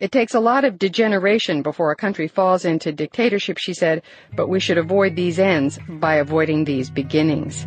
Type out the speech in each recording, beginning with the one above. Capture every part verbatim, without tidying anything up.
It takes a lot of degeneration before a country falls into dictatorship, she said, but we should avoid these ends by avoiding these beginnings.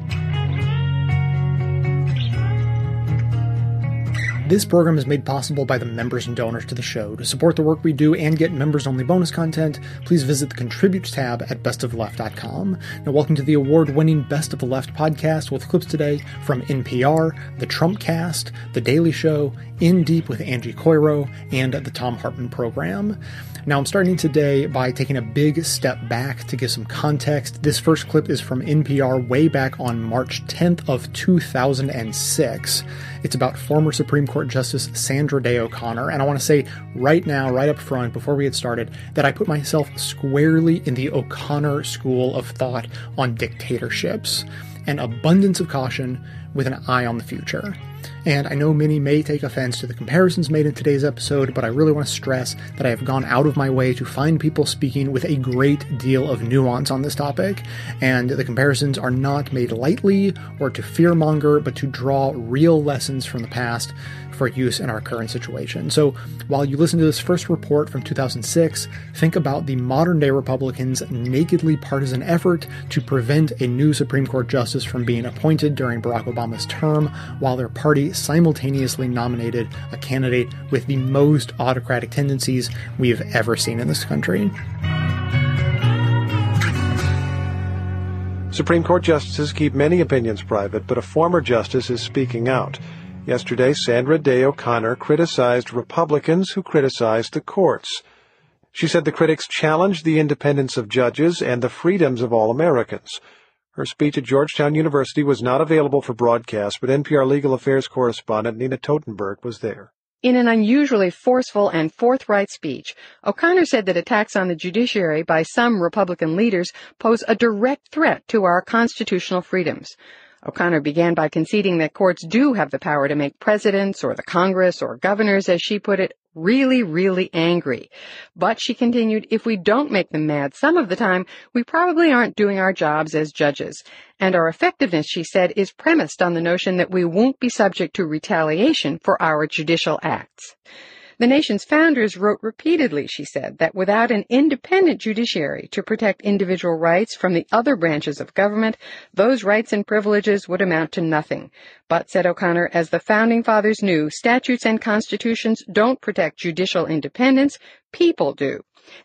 This program is made possible by the members and donors to the show. To support the work we do and get members-only bonus content, please visit the Contribute tab at best of the left dot com. Now, welcome to the award-winning Best of the Left podcast with clips today from N P R, The Trump Cast, The Daily Show, In Deep with Angie Coiro, and The Tom Hartman Program. Now, I'm starting today by taking a big step back to give some context. This first clip is from N P R way back on March tenth of two thousand six. It's about former Supreme Court Justice Sandra Day O'Connor, and I want to say right now, right up front, before we get started, that I put myself squarely in the O'Connor school of thought on dictatorships. An abundance of caution with an eye on the future. And I know many may take offense to the comparisons made in today's episode, but I really want to stress that I have gone out of my way to find people speaking with a great deal of nuance on this topic, and the comparisons are not made lightly or to fearmonger, but to draw real lessons from the past for use in our current situation. So while you listen to this first report from two thousand six, think about the modern-day Republicans' nakedly partisan effort to prevent a new Supreme Court justice from being appointed during Barack Obama's term, while their party simultaneously nominated a candidate with the most autocratic tendencies we have ever seen in this country. Supreme Court justices keep many opinions private, but a former justice is speaking out. Yesterday, Sandra Day O'Connor criticized Republicans who criticized the courts. She said the critics challenged the independence of judges and the freedoms of all Americans. Her speech at Georgetown University was not available for broadcast, but N P R legal affairs correspondent Nina Totenberg was there. In an unusually forceful and forthright speech, O'Connor said that attacks on the judiciary by some Republican leaders pose a direct threat to our constitutional freedoms. O'Connor began by conceding that courts do have the power to make presidents or the Congress or governors, as she put it, really, really angry. But, she continued, if we don't make them mad some of the time, we probably aren't doing our jobs as judges. And our effectiveness, she said, is premised on the notion that we won't be subject to retaliation for our judicial acts. The nation's founders wrote repeatedly, she said, that without an independent judiciary to protect individual rights from the other branches of government, those rights and privileges would amount to nothing. But, said O'Connor, as the founding fathers knew, statutes and constitutions don't protect judicial independence, people do.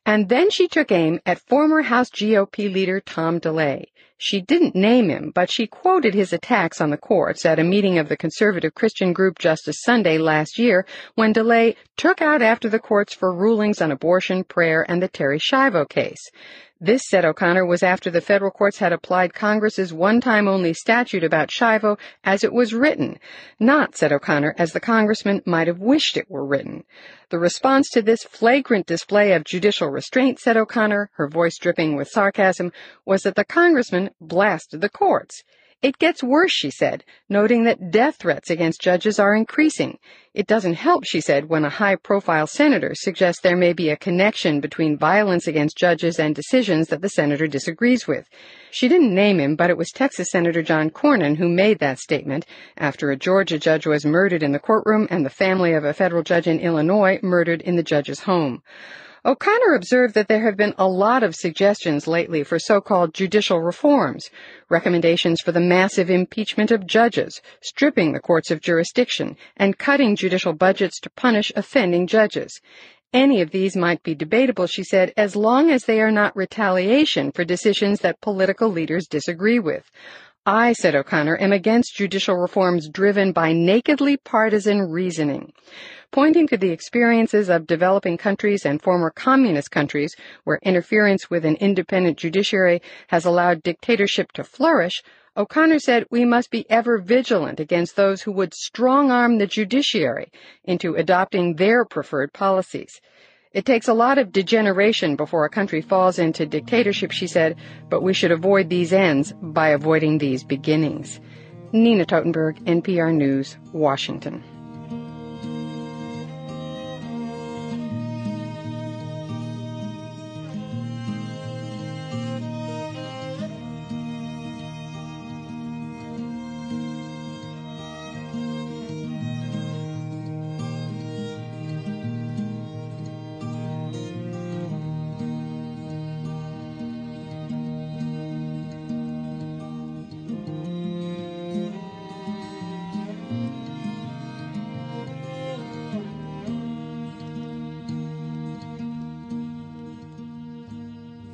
And then she took aim at former House G O P leader Tom DeLay. She didn't name him, but she quoted his attacks on the courts at a meeting of the conservative Christian group Justice Sunday last year, when DeLay took out after the courts for rulings on abortion, prayer, and the Terry Schiavo case. This, said O'Connor, was after the federal courts had applied Congress's one-time-only statute about Schiavo as it was written, not, said O'Connor, as the congressman might have wished it were written. The response to this flagrant display of judicial restraint, said O'Connor, her voice dripping with sarcasm, was that the congressman blasted the courts. It gets worse, she said, noting that death threats against judges are increasing. It doesn't help, she said, when a high-profile senator suggests there may be a connection between violence against judges and decisions that the senator disagrees with. She didn't name him, but it was Texas Senator John Cornyn who made that statement after a Georgia judge was murdered in the courtroom and the family of a federal judge in Illinois murdered in the judge's home. O'Connor observed that there have been a lot of suggestions lately for so-called judicial reforms, recommendations for the massive impeachment of judges, stripping the courts of jurisdiction, and cutting judicial budgets to punish offending judges. Any of these might be debatable, she said, as long as they are not retaliation for decisions that political leaders disagree with. I, said O'Connor, am against judicial reforms driven by nakedly partisan reasoning. Pointing to the experiences of developing countries and former communist countries, where interference with an independent judiciary has allowed dictatorship to flourish, O'Connor said we must be ever vigilant against those who would strong-arm the judiciary into adopting their preferred policies. It takes a lot of degeneration before a country falls into dictatorship, she said, but we should avoid these ends by avoiding these beginnings. Nina Totenberg, N P R News, Washington.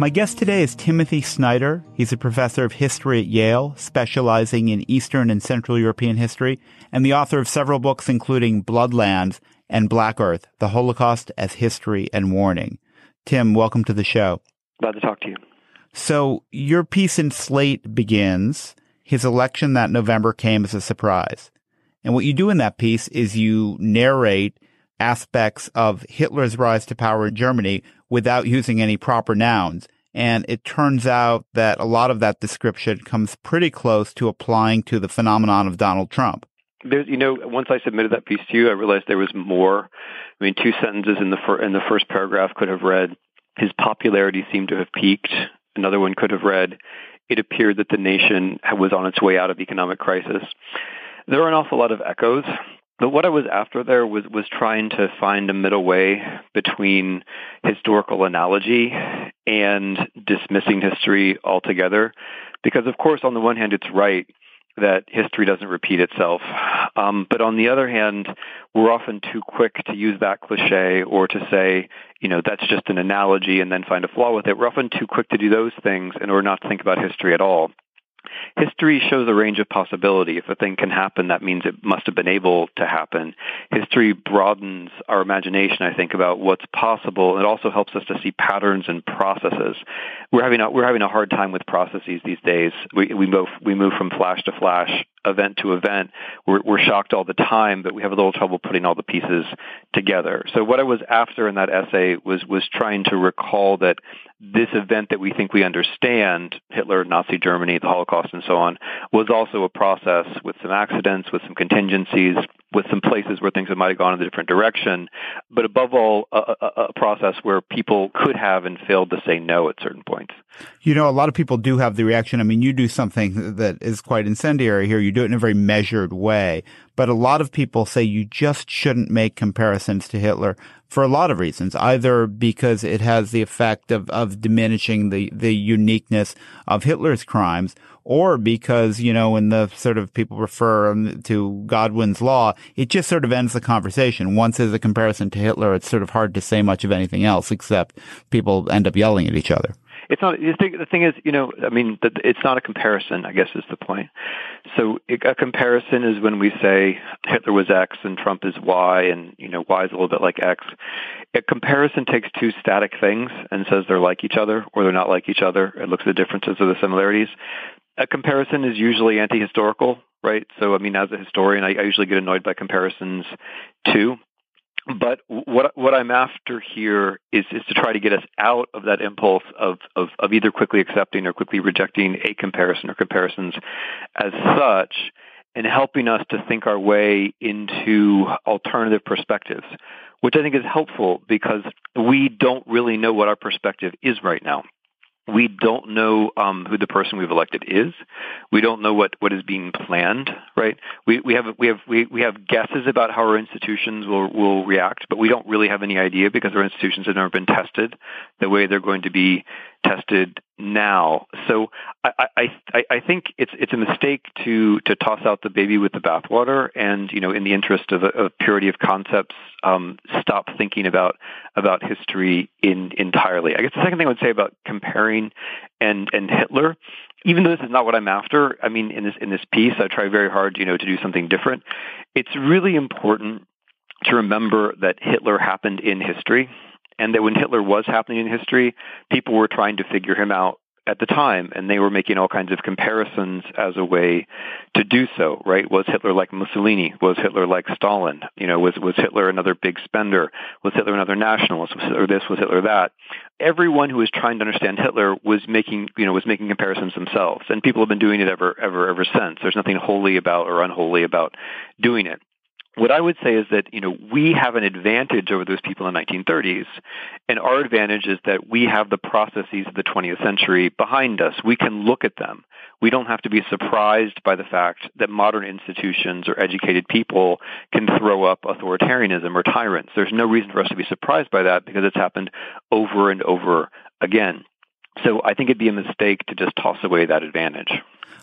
My guest today is Timothy Snyder. He's a professor of history at Yale, specializing in Eastern and Central European history, and the author of several books, including Bloodlands and Black Earth, The Holocaust as History and Warning. Tim, welcome to the show. Glad to talk to you. So your piece in Slate begins, his election that November came as a surprise. And what you do in that piece is you narrate aspects of Hitler's rise to power in Germany without using any proper nouns. And it turns out that a lot of that description comes pretty close to applying to the phenomenon of Donald Trump. There's, you know, once I submitted that piece to you, I realized there was more. I mean, two sentences in the fir- in the first paragraph could have read, his popularity seemed to have peaked. Another one could have read, it appeared that the nation was on its way out of economic crisis. There are an awful lot of echoes, but what I was after there was, was trying to find a middle way between historical analogy and dismissing history altogether. Because, of course, on the one hand, it's right that history doesn't repeat itself. Um, but on the other hand, we're often too quick to use that cliche or to say, you know, that's just an analogy and then find a flaw with it. We're often too quick to do those things in order not to think about history at all. History shows a range of possibility. If a thing can happen, that means it must have been able to happen. History broadens our imagination, I think, about what's possible. It also helps us to see patterns and processes. We're having a, we're having a hard time with processes these days. We, we, move, we move from flash to flash, event to event. We're, we're shocked all the time, but we have a little trouble putting all the pieces together. So what I was after in that essay was was trying to recall that this event that we think we understand, Hitler, Nazi Germany, the Holocaust, and so on, was also a process with some accidents, with some contingencies, with some places where things might have gone in a different direction, but above all, a, a, a process where people could have and failed to say no at certain points. You know, a lot of people do have the reaction. I mean, you do something that is quite incendiary here. You do it in a very measured way. But a lot of people say you just shouldn't make comparisons to Hitler for a lot of reasons, either because it has the effect of, of diminishing the, the uniqueness of Hitler's crimes, or because, you know, in the sort of people refer to Godwin's law, it just sort of ends the conversation. Once there's a comparison to Hitler, it's sort of hard to say much of anything else, except people end up yelling at each other. It's not, the thing, the thing is, you know, I mean, it's not a comparison, I guess is the point. So a comparison is when we say Hitler was X and Trump is Y and, you know, Y is a little bit like X. A comparison takes two static things and says they're like each other or they're not like each other. It looks at the differences or the similarities. A comparison is usually anti-historical, right? So, I mean, as a historian, I, I usually get annoyed by comparisons too. But what what I'm after here is, is to try to get us out of that impulse of, of, of either quickly accepting or quickly rejecting a comparison or comparisons as such, and helping us to think our way into alternative perspectives, which I think is helpful because we don't really know what our perspective is right now. We don't know um, who the person we've elected is. We don't know what, what is being planned, right? We we have we have we, we have guesses about how our institutions will, will react, but we don't really have any idea because our institutions have never been tested the way they're going to be tested now. So I I, I think it's it's a mistake to to toss out the baby with the bathwater, and you know, in the interest of, of purity of concepts, um, stop thinking about about history in entirely. I guess the second thing I would say about comparing and and Hitler, even though this is not what I'm after, I mean, in this in this piece, I try very hard, you know, to do something different. It's really important to remember that Hitler happened in history, and that when Hitler was happening in history, people were trying to figure him out at the time, and they were making all kinds of comparisons as a way to do so, right? Was Hitler like Mussolini? Was Hitler like Stalin? You know, was, was Hitler another big spender? Was Hitler another nationalist? Was Hitler this? Was Hitler that? Everyone who was trying to understand Hitler was making, you know, was making comparisons themselves, and people have been doing it ever, ever, ever since. There's nothing holy about or unholy about doing it. What I would say is that, you know, we have an advantage over those people in the nineteen thirties, and our advantage is that we have the processes of the twentieth century behind us. We can look at them. We don't have to be surprised by the fact that modern institutions or educated people can throw up authoritarianism or tyrants. There's no reason for us to be surprised by that because it's happened over and over again. So I think it'd be a mistake to just toss away that advantage.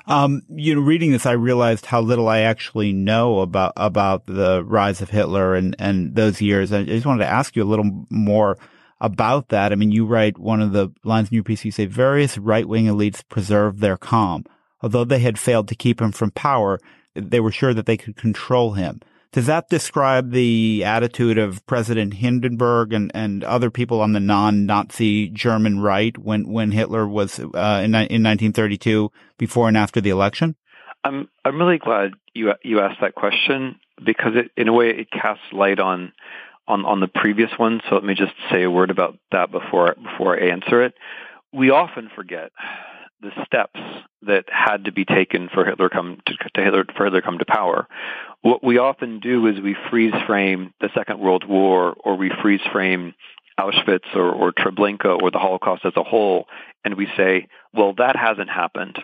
Um, you know, reading this, I realized how little I actually know about about the rise of Hitler and, and those years. I just wanted to ask you a little more about that. I mean, you write one of the lines in your piece, you say, various right-wing elites preserved their calm. Although they had failed to keep him from power, they were sure that they could control him. Does that describe the attitude of President Hindenburg and, and other people on the non-Nazi German right when, when Hitler was uh, in, in nineteen thirty-two, before and after the election? I'm I'm really glad you you asked that question, because it, in a way, it casts light on on on the previous one. So let me just say a word about that before before I answer it. We often forget the steps that had to be taken for Hitler come to, to Hitler for Hitler come to power. What we often do is we freeze frame the Second World War, or we freeze frame Auschwitz or, or Treblinka or the Holocaust as a whole, and we say, well, that hasn't happened,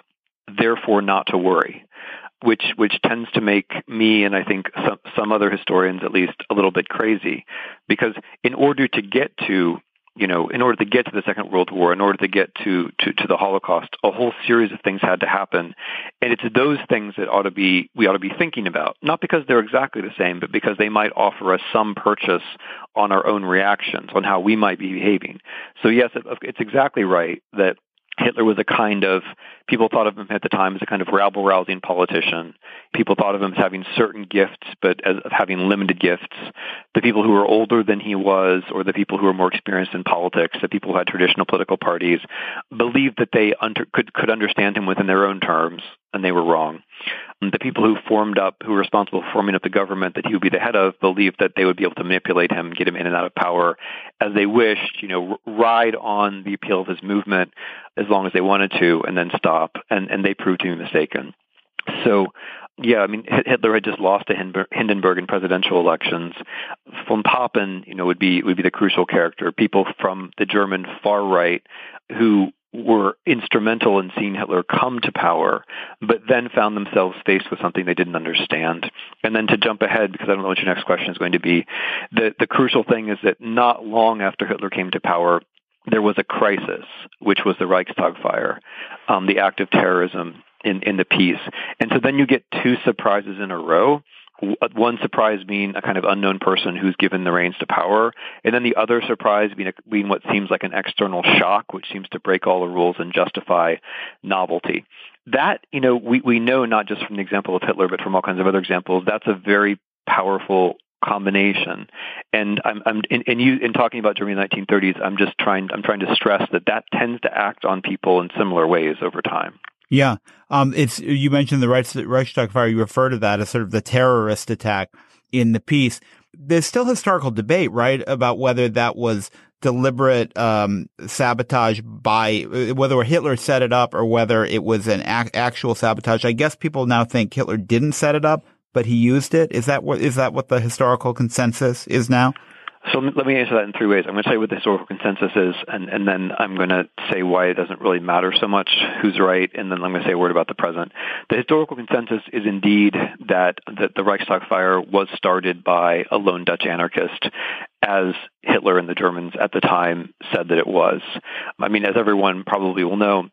therefore not to worry, which which tends to make me, and I think some, some other historians at least, a little bit crazy, because in order to get to you know, in order to get to the Second World War, in order to get to, to, to the Holocaust, a whole series of things had to happen. And it's those things that ought to be, we ought to be thinking about, not because they're exactly the same, but because they might offer us some purchase on our own reactions, on how we might be behaving. So yes, it's exactly right that Hitler was a kind of, people thought of him at the time as a kind of rabble-rousing politician. People thought of him as having certain gifts, but as having limited gifts. The people who were older than he was, or the people who were more experienced in politics, the people who had traditional political parties, believed that they under, could, could understand him within their own terms, and they were wrong. And the people who formed up, who were responsible for forming up the government that he would be the head of, believed that they would be able to manipulate him, get him in and out of power as they wished, you know, ride on the appeal of his movement as long as they wanted to, and then stop. And, and they proved to be mistaken. So, yeah, I mean, Hitler had just lost to Hindenburg in presidential elections. Von Papen, you know, would be would be the crucial character. People from the German far right who were instrumental in seeing Hitler come to power, but then found themselves faced with something they didn't understand. And then to jump ahead, because I don't know what your next question is going to be, the, the crucial thing is that not long after Hitler came to power, there was a crisis, which was the Reichstag fire, um, the act of terrorism in, in the peace. And so then you get two surprises in a row. One surprise being a kind of unknown person who's given the reins to power, and then the other surprise being, a, being what seems like an external shock, which seems to break all the rules and justify novelty. That, you know, we, we know not just from the example of Hitler, but from all kinds of other examples, that's a very powerful combination. And I'm, I'm in, in you in talking about during the nineteen thirties, I'm just trying I'm trying to stress that that tends to act on people in similar ways over time. Yeah. Um, it's, you mentioned the Reichstag fire. You refer to that as sort of the terrorist attack in the piece. There's still historical debate, right, about whether that was deliberate um, sabotage by, whether Hitler set it up or whether it was an ac- actual sabotage. I guess people now think Hitler didn't set it up, but he used it. Is that what, is that what the historical consensus is now? So let me answer that in three ways. I'm going to tell you what the historical consensus is, and, and then I'm going to say why it doesn't really matter so much who's right, and then I'm going to say a word about the present. The historical consensus is indeed that, that the Reichstag fire was started by a lone Dutch anarchist, as Hitler and the Germans at the time said that it was. I mean, as everyone probably will know,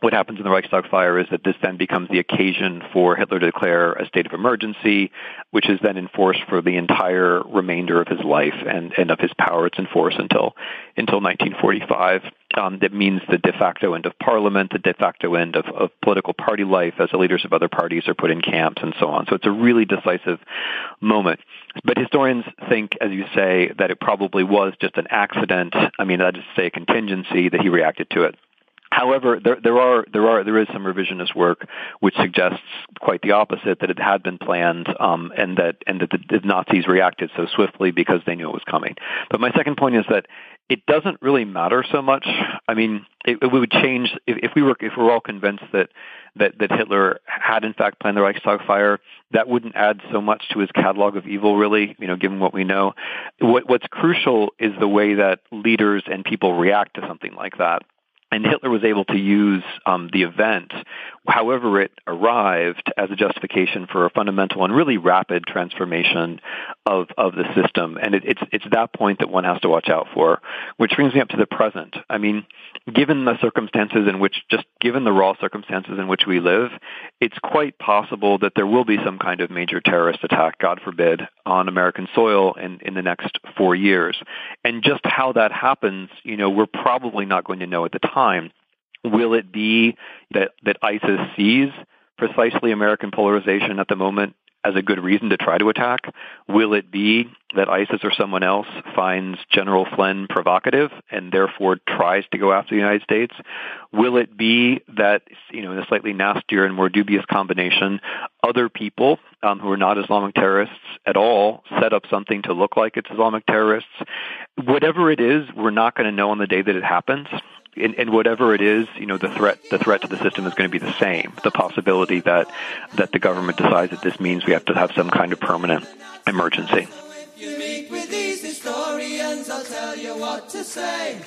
what happens in the Reichstag fire is that this then becomes the occasion for Hitler to declare a state of emergency, which is then enforced for the entire remainder of his life and, and of his power. It's enforced until until nineteen forty-five. Um, that means the de facto end of parliament, the de facto end of, of political party life as the leaders of other parties are put in camps and so on. So it's a really decisive moment. But historians think, as you say, that it probably was just an accident. I mean, that is to say a contingency that he reacted to it. However, there, there are there are there is some revisionist work which suggests quite the opposite, that it had been planned, um, and that and that the, the Nazis reacted so swiftly because they knew it was coming. But my second point is that it doesn't really matter so much. I mean, it, it would change if, if we were if we were all convinced that, that that Hitler had in fact planned the Reichstag fire. That wouldn't add so much to his catalog of evil, really. You know, given what we know, what, what's crucial is the way that leaders and people react to something like that. And Hitler was able to use um, the event, however it arrived, as a justification for a fundamental and really rapid transformation of of the system. And it, it's it's that point that one has to watch out for, which brings me up to the present. I mean, given the circumstances in which, just given the raw circumstances in which we live, it's quite possible that there will be some kind of major terrorist attack, God forbid, on American soil in, in the next four years. And just how that happens, you know, we're probably not going to know at the time. Time. Will it be that, that ISIS sees precisely American polarization at the moment as a good reason to try to attack? Will it be that ISIS or someone else finds General Flynn provocative and therefore tries to go after the United States? Will it be that, you know, in a slightly nastier and more dubious combination, other people um, who are not Islamic terrorists at all set up something to look like it's Islamic terrorists? Whatever it is, we're not going to know on the day that it happens. And, and whatever it is, you know, the threat, the threat to the system is going to be the same. The possibility that that the government decides that this means we have to have some kind of permanent emergency. You meet with these historians, I'll tell you what to say.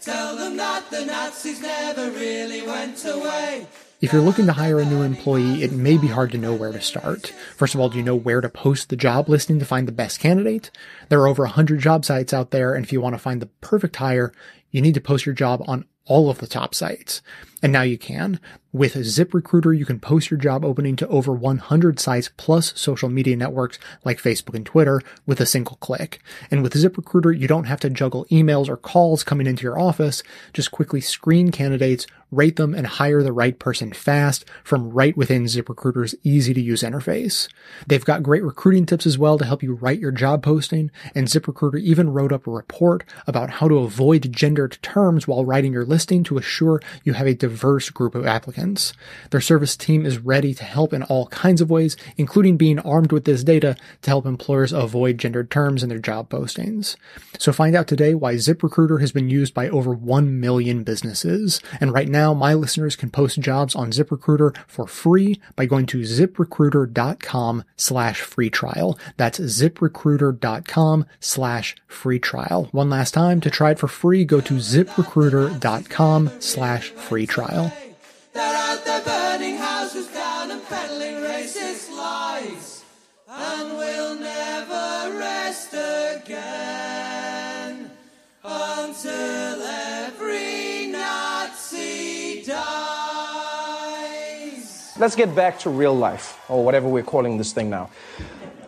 Tell them that the Nazis never really went away. If you're looking to hire a new employee, it may be hard to know where to start. First of all, do you know where to post the job listing to find the best candidate? There are over one hundred job sites out there, and if you want to find the perfect hire, you need to post your job on all of the top sites. And now you can. With ZipRecruiter, you can post your job opening to over one hundred sites plus social media networks like Facebook and Twitter with a single click. And with ZipRecruiter, you don't have to juggle emails or calls coming into your office. Just quickly screen candidates, rate them, and hire the right person fast from right within ZipRecruiter's easy-to-use interface. They've got great recruiting tips as well to help you write your job posting, and ZipRecruiter even wrote up a report about how to avoid gendered terms while writing your listing to assure you have a diverse group of applicants. Their service team is ready to help in all kinds of ways, including being armed with this data to help employers avoid gendered terms in their job postings. So find out today why ZipRecruiter has been used by over one million businesses. And right now, Now, my listeners can post jobs on ZipRecruiter for free by going to ZipRecruiter.com slash free trial. That's ZipRecruiter.com slash free trial. One last time, to try it for free, go to ZipRecruiter.com slash free trial. They're out there burning houses down and peddling racist lies, and we'll never rest again until every Nazi dies. Let's get back to real life, or whatever we're calling this thing now.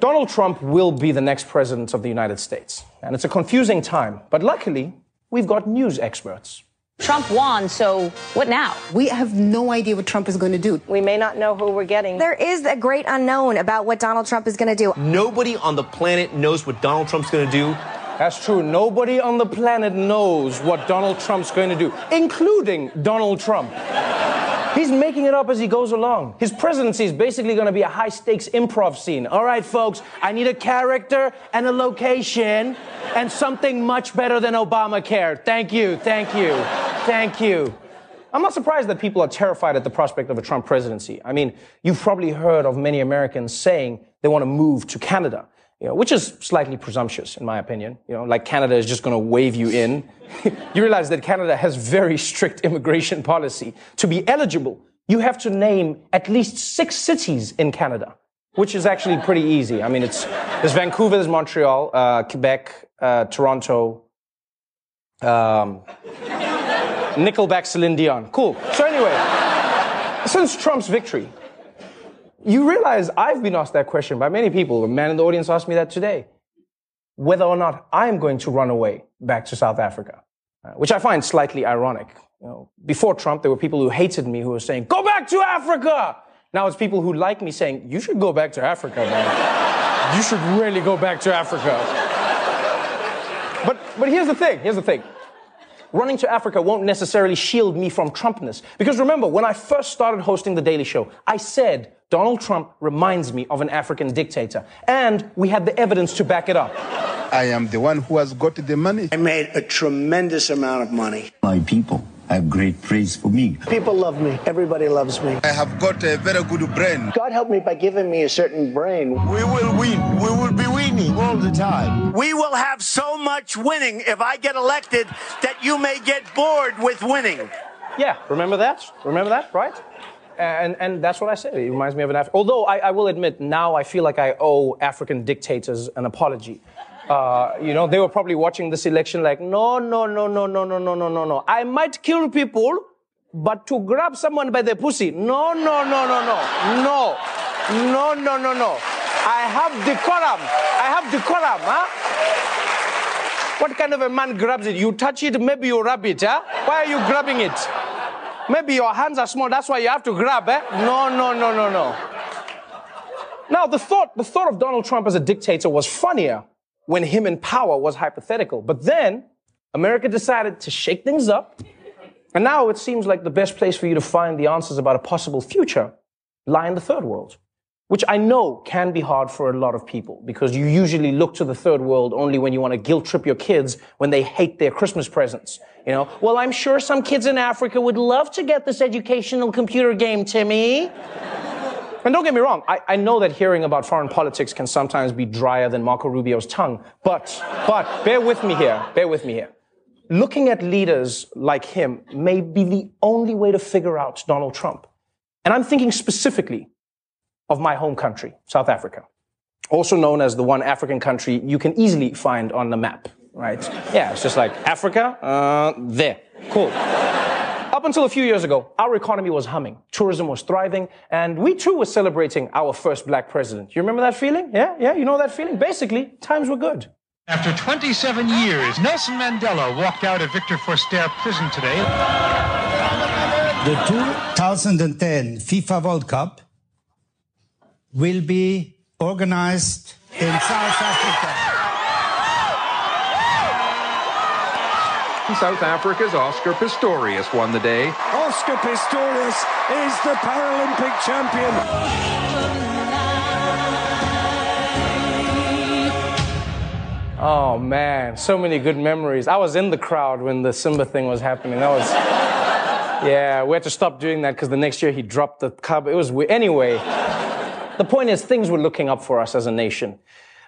Donald Trump will be the next president of the United States, and it's a confusing time. But luckily, we've got news experts. Trump won, so what now? We have no idea what Trump is going to do. We may not know who we're getting. There is a great unknown about what Donald Trump is going to do. Nobody on the planet knows what Donald Trump's going to do. That's true. Nobody on the planet knows what Donald Trump's going to do, including Donald Trump. He's making it up as he goes along. His presidency is basically going to be a high-stakes improv scene. All right, folks, I need a character and a location and something much better than Obamacare. Thank you, thank you, thank you. I'm not surprised that people are terrified at the prospect of a Trump presidency. I mean, you've probably heard of many Americans saying they want to move to Canada. You know, which is slightly presumptuous, in my opinion. You know, like Canada is just going to wave you in. You realize that Canada has very strict immigration policy. To be eligible, you have to name at least six cities in Canada, which is actually pretty easy. I mean, it's there's Vancouver, there's Montreal, uh, Quebec, uh, Toronto, um, Nickelback, Celine Dion. Cool. So anyway, since Trump's victory, you realize I've been asked that question by many people. A man in the audience asked me that today, whether or not I'm going to run away back to South Africa, uh, which I find slightly ironic. You know, before Trump, there were people who hated me who were saying, "Go back to Africa." Now it's people who like me saying, "You should go back to Africa, man. You should really go back to Africa." But but here's the thing. Here's the thing. Running to Africa won't necessarily shield me from Trumpness. Because remember, when I first started hosting The Daily Show, I said, Donald Trump reminds me of an African dictator. And we had the evidence to back it up. I am the one who has got the money. I made a tremendous amount of money. My people have great praise for me. People love me. Everybody loves me. I have got a very good brain. God help me by giving me a certain brain. We will win. We will be winning all the time. We will have so much winning if I get elected that you may get bored with winning. Yeah, remember that? Remember that, right? And and that's what I said. It reminds me of an African. Although I, I will admit, now I feel like I owe African dictators an apology. Uh, you know, they were probably watching this election like, no, no, no, no, no, no, no, no, no, no. I might kill people, but to grab someone by the pussy, no, no, no, no, no, no, no, no, no, no. I have decorum. I have decorum, huh? What kind of a man grabs it? You touch it, maybe you rub it, huh? Why are you grabbing it? Maybe your hands are small, that's why you have to grab, eh? No, no, no, no, no. Now, the thought, the thought of Donald Trump as a dictator was funnier when him in power was hypothetical. But then, America decided to shake things up, and now it seems like the best place for you to find the answers about a possible future lie in the third world, which I know can be hard for a lot of people, because you usually look to the third world only when you want to guilt trip your kids when they hate their Christmas presents. You know, well, I'm sure some kids in Africa would love to get this educational computer game, Timmy. And don't get me wrong, I, I know that hearing about foreign politics can sometimes be drier than Marco Rubio's tongue, but, but, bear with me here, bear with me here. Looking at leaders like him may be the only way to figure out Donald Trump. And I'm thinking specifically of my home country, South Africa, also known as the one African country you can easily find on the map, right? Yeah, it's just like Africa, uh, there, cool. Up until a few years ago, our economy was humming, tourism was thriving, and we too were celebrating our first black president. You remember that feeling? Yeah, yeah, you know that feeling? Basically, times were good. After twenty-seven years, Nelson Mandela walked out of Victor Verster prison today. The two thousand ten FIFA World Cup will be organized in yeah. South Africa. South Africa's Oscar Pistorius won the day. Oscar Pistorius is the Paralympic champion. Oh, man, so many good memories. I was in the crowd when the Simba thing was happening. That was... yeah, we had to stop doing that because the next year he dropped the cup. It was weird. Anyway... the point is, things were looking up for us as a nation.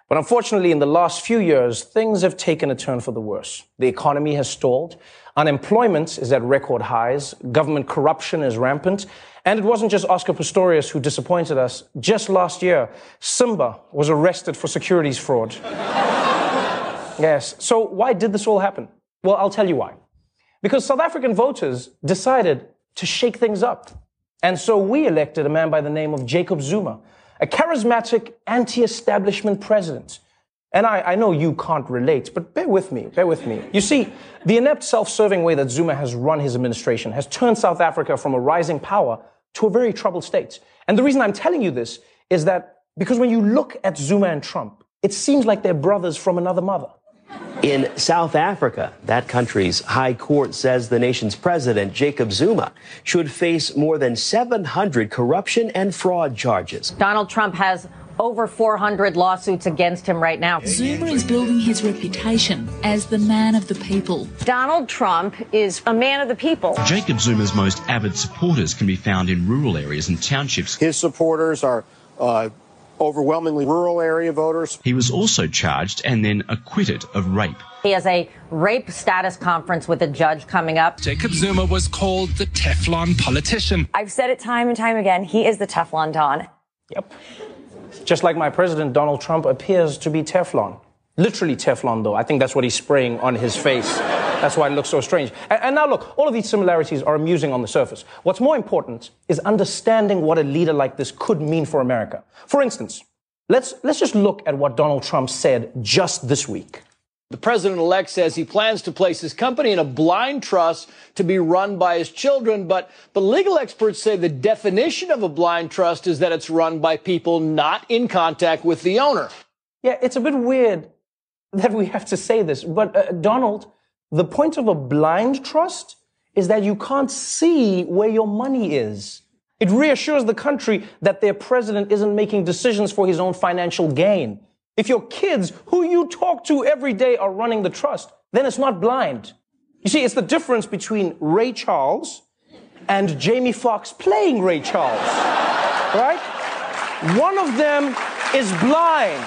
But unfortunately, in the last few years, things have taken a turn for the worse. The economy has stalled. Unemployment is at record highs. Government corruption is rampant. And it wasn't just Oscar Pistorius who disappointed us. Just last year, Simba was arrested for securities fraud. Yes. So why did this all happen? Well, I'll tell you why. Because South African voters decided to shake things up. And so we elected a man by the name of Jacob Zuma, a charismatic, anti-establishment president. And I, I know you can't relate, but bear with me, bear with me. You see, the inept, self-serving way that Zuma has run his administration has turned South Africa from a rising power to a very troubled state. And the reason I'm telling you this is that because when you look at Zuma and Trump, it seems like they're brothers from another mother. In South Africa, that country's high court says the nation's president, Jacob Zuma, should face more than seven hundred corruption and fraud charges. Donald Trump has over four hundred lawsuits against him right now. Zuma is building his reputation as the man of the people. Donald Trump is a man of the people. Jacob Zuma's most avid supporters can be found in rural areas and townships. His supporters are... uh, overwhelmingly rural area voters. He was also charged and then acquitted of rape. He has a rape status conference with a judge coming up. Jacob Zuma was called the Teflon politician. I've said it time and time again, he is the Teflon Don. Yep. Just like my president, Donald Trump appears to be Teflon. Literally Teflon, though. I think that's what he's spraying on his face. That's why it looks so strange. And, and now, look, all of these similarities are amusing on the surface. What's more important is understanding what a leader like this could mean for America. For instance, let's, let's just look at what Donald Trump said just this week. The president-elect says he plans to place his company in a blind trust to be run by his children, but, but legal experts say the definition of a blind trust is that it's run by people not in contact with the owner. Yeah, it's a bit weird that we have to say this, but uh, Donald... the point of a blind trust is that you can't see where your money is. It reassures the country that their president isn't making decisions for his own financial gain. If your kids, who you talk to every day, are running the trust, then it's not blind. You see, it's the difference between Ray Charles and Jamie Foxx playing Ray Charles, right? One of them is blind,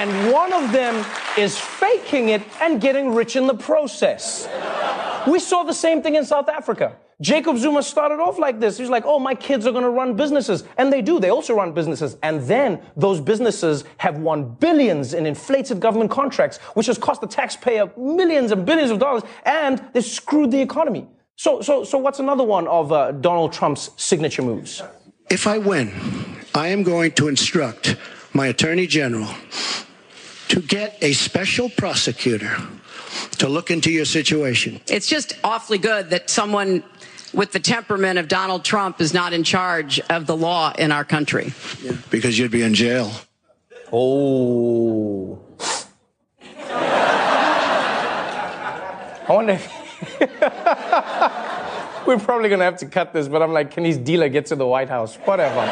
and one of them is faking it and getting rich in the process. We saw the same thing in South Africa. Jacob Zuma started off like this. He's like, oh, my kids are going to run businesses. And they do. They also run businesses. And then those businesses have won billions in inflated government contracts, which has cost the taxpayer millions and billions of dollars. And they screwed the economy. So, so, so what's another one of uh, Donald Trump's signature moves? If I win, I am going to instruct my attorney general to get a special prosecutor to look into your situation. It's just awfully good that someone with the temperament of Donald Trump is not in charge of the law in our country. Yeah, because you'd be in jail. Oh. I wonder if... We're probably going to have to cut this, but I'm like, can his dealer get to the White House? Whatever.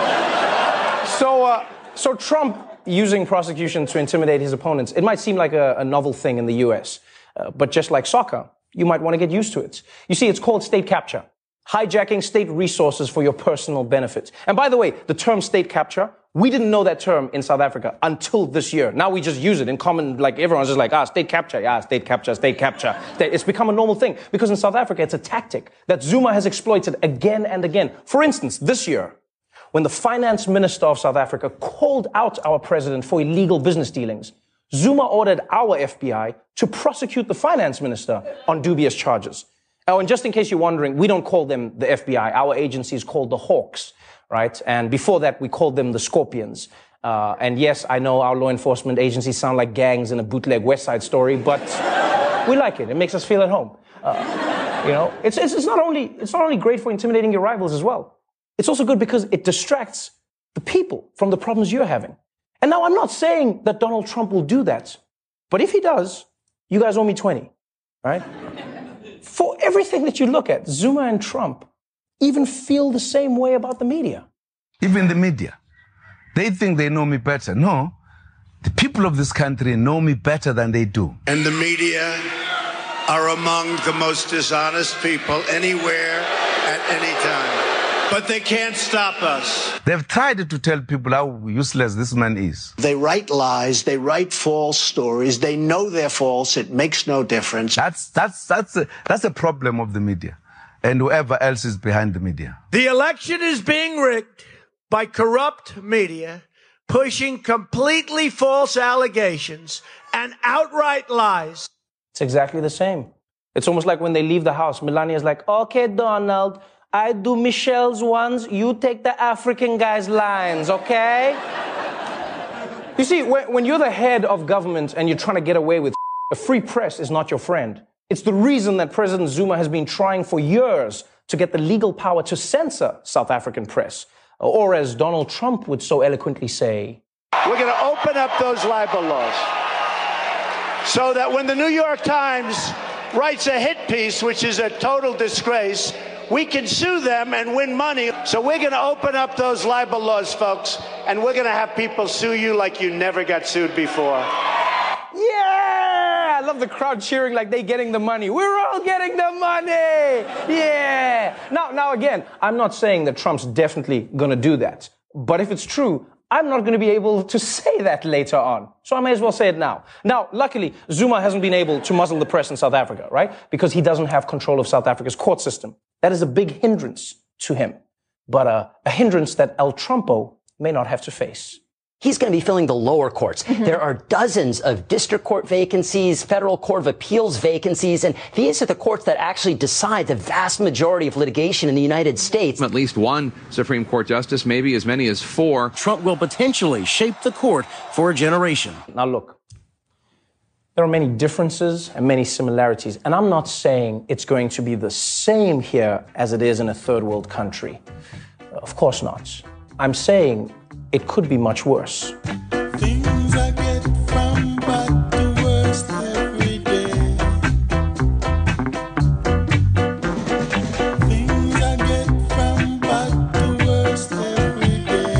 so, uh, so Trump using prosecution to intimidate his opponents, it might seem like a, a novel thing in the U S, uh, but just like soccer, you might want to get used to it. You see, it's called state capture, hijacking state resources for your personal benefit. And by the way, the term state capture, we didn't know that term in South Africa until this year. Now we just use it in common, like everyone's just like, ah, state capture, yeah, state capture, state capture. It's become a normal thing because in South Africa, it's a tactic that Zuma has exploited again and again. For instance, this year, when the finance minister of South Africa called out our president for illegal business dealings, Zuma ordered our F B I to prosecute the finance minister on dubious charges. Now, and just in case you're wondering, we don't call them the F B I. Our agency is called the Hawks. Right? And before that, we called them the Scorpions. Uh, and yes, I know our law enforcement agencies sound like gangs in a bootleg West Side Story, but we like it. It makes us feel at home. Uh, you know, it's, it's, it's not only, it's not only great for intimidating your rivals as well. It's also good because it distracts the people from the problems you're having. And now I'm not saying that Donald Trump will do that, but if he does, you guys owe me twenty, right? For everything that you look at, Zuma and Trump even feel the same way about the media. Even the media. They think they know me better. No, the people of this country know me better than they do. And the media are among the most dishonest people anywhere at any time. But they can't stop us. They've tried to tell people how useless this man is. They write lies. They write false stories. They know they're false. It makes no difference. That's, that's, that's, a, that's a problem of the media. And whoever else is behind the media. The election is being rigged by corrupt media pushing completely false allegations and outright lies. It's exactly the same. It's almost like when they leave the house, Melania's like, okay, Donald, I do Michelle's ones, you take the African guy's lines, okay? You see, when you're the head of government and you're trying to get away with a free press is not your friend. It's the reason that President Zuma has been trying for years to get the legal power to censor South African press. Or as Donald Trump would so eloquently say, we're going to open up those libel laws so that when the New York Times writes a hit piece, which is a total disgrace, we can sue them and win money. So we're going to open up those libel laws, folks, and we're going to have people sue you like you never got sued before. Yeah! I love the crowd cheering like they're getting the money. We're all getting the money! Yeah! Now, now again, I'm not saying that Trump's definitely going to do that. But if it's true, I'm not going to be able to say that later on. So I may as well say it now. Now, luckily, Zuma hasn't been able to muzzle the press in South Africa, right? Because he doesn't have control of South Africa's court system. That is a big hindrance to him. But uh, a hindrance that El Trumpo may not have to face. He's going to be filling the lower courts. Mm-hmm. There are dozens of district court vacancies, federal court of appeals vacancies, and these are the courts that actually decide the vast majority of litigation in the United States. At least one Supreme Court justice, maybe as many as four. Trump will potentially shape the court for a generation. Now look, there are many differences and many similarities, and I'm not saying it's going to be the same here as it is in a third world country. Of course not. I'm saying it could be much worse. Things I get from but the worst every day. Things I get from but the worst every day.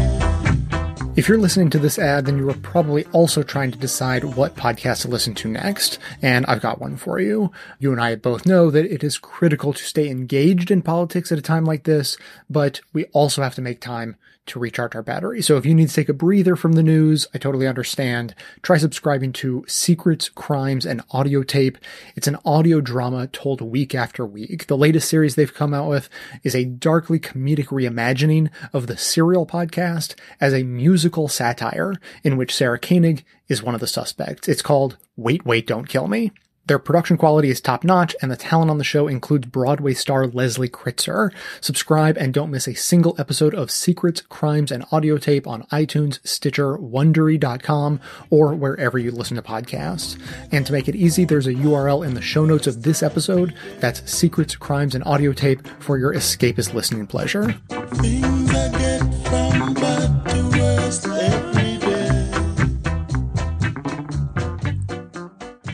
If you're listening to this ad, then you are probably also trying to decide what podcast to listen to next, and I've got one for you. You and I both know that it is critical to stay engaged in politics at a time like this, but we also have to make time to recharge our battery. So if you need to take a breather from the news, I totally understand. Try subscribing to Secrets, Crimes, and Audio Tape. It's an audio drama told week after week. The latest series they've come out with is a darkly comedic reimagining of the Serial podcast as a musical satire in which Sarah Koenig is one of the suspects. It's called Wait, Wait, Don't Kill Me. Their production quality is top-notch, and the talent on the show includes Broadway star Leslie Kritzer. Subscribe and don't miss a single episode of Secrets, Crimes, and Audio Tape on iTunes, Stitcher, Wondery dot com, or wherever you listen to podcasts. And to make it easy, there's a U R L in the show notes of this episode. That's Secrets, Crimes, and Audio Tape for your escapist listening pleasure. Things I get from bad to worst every day.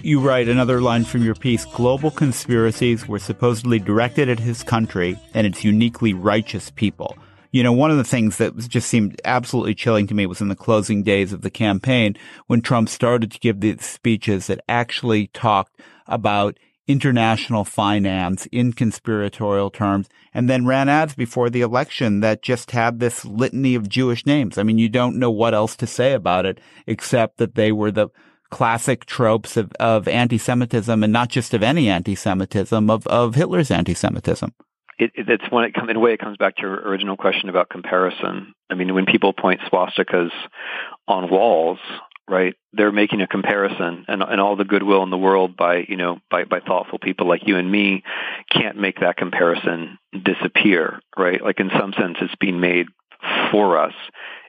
You write another line from your piece, global conspiracies were supposedly directed at his country and its uniquely righteous people. You know, one of the things that was, just seemed absolutely chilling to me was in the closing days of the campaign when Trump started to give these speeches that actually talked about international finance in conspiratorial terms, and then ran ads before the election that just had this litany of Jewish names. I mean, you don't know what else to say about it, except that they were the classic tropes of, of anti-Semitism, and not just of any anti-Semitism, of, of Hitler's anti-Semitism. It, it, it's when it comes, in a way, it comes back to your original question about comparison. I mean, when people point swastikas on walls, right, they're making a comparison, and, and all the goodwill in the world by, you know, by, by thoughtful people like you and me can't make that comparison disappear, right? Like, in some sense, it's being made for us.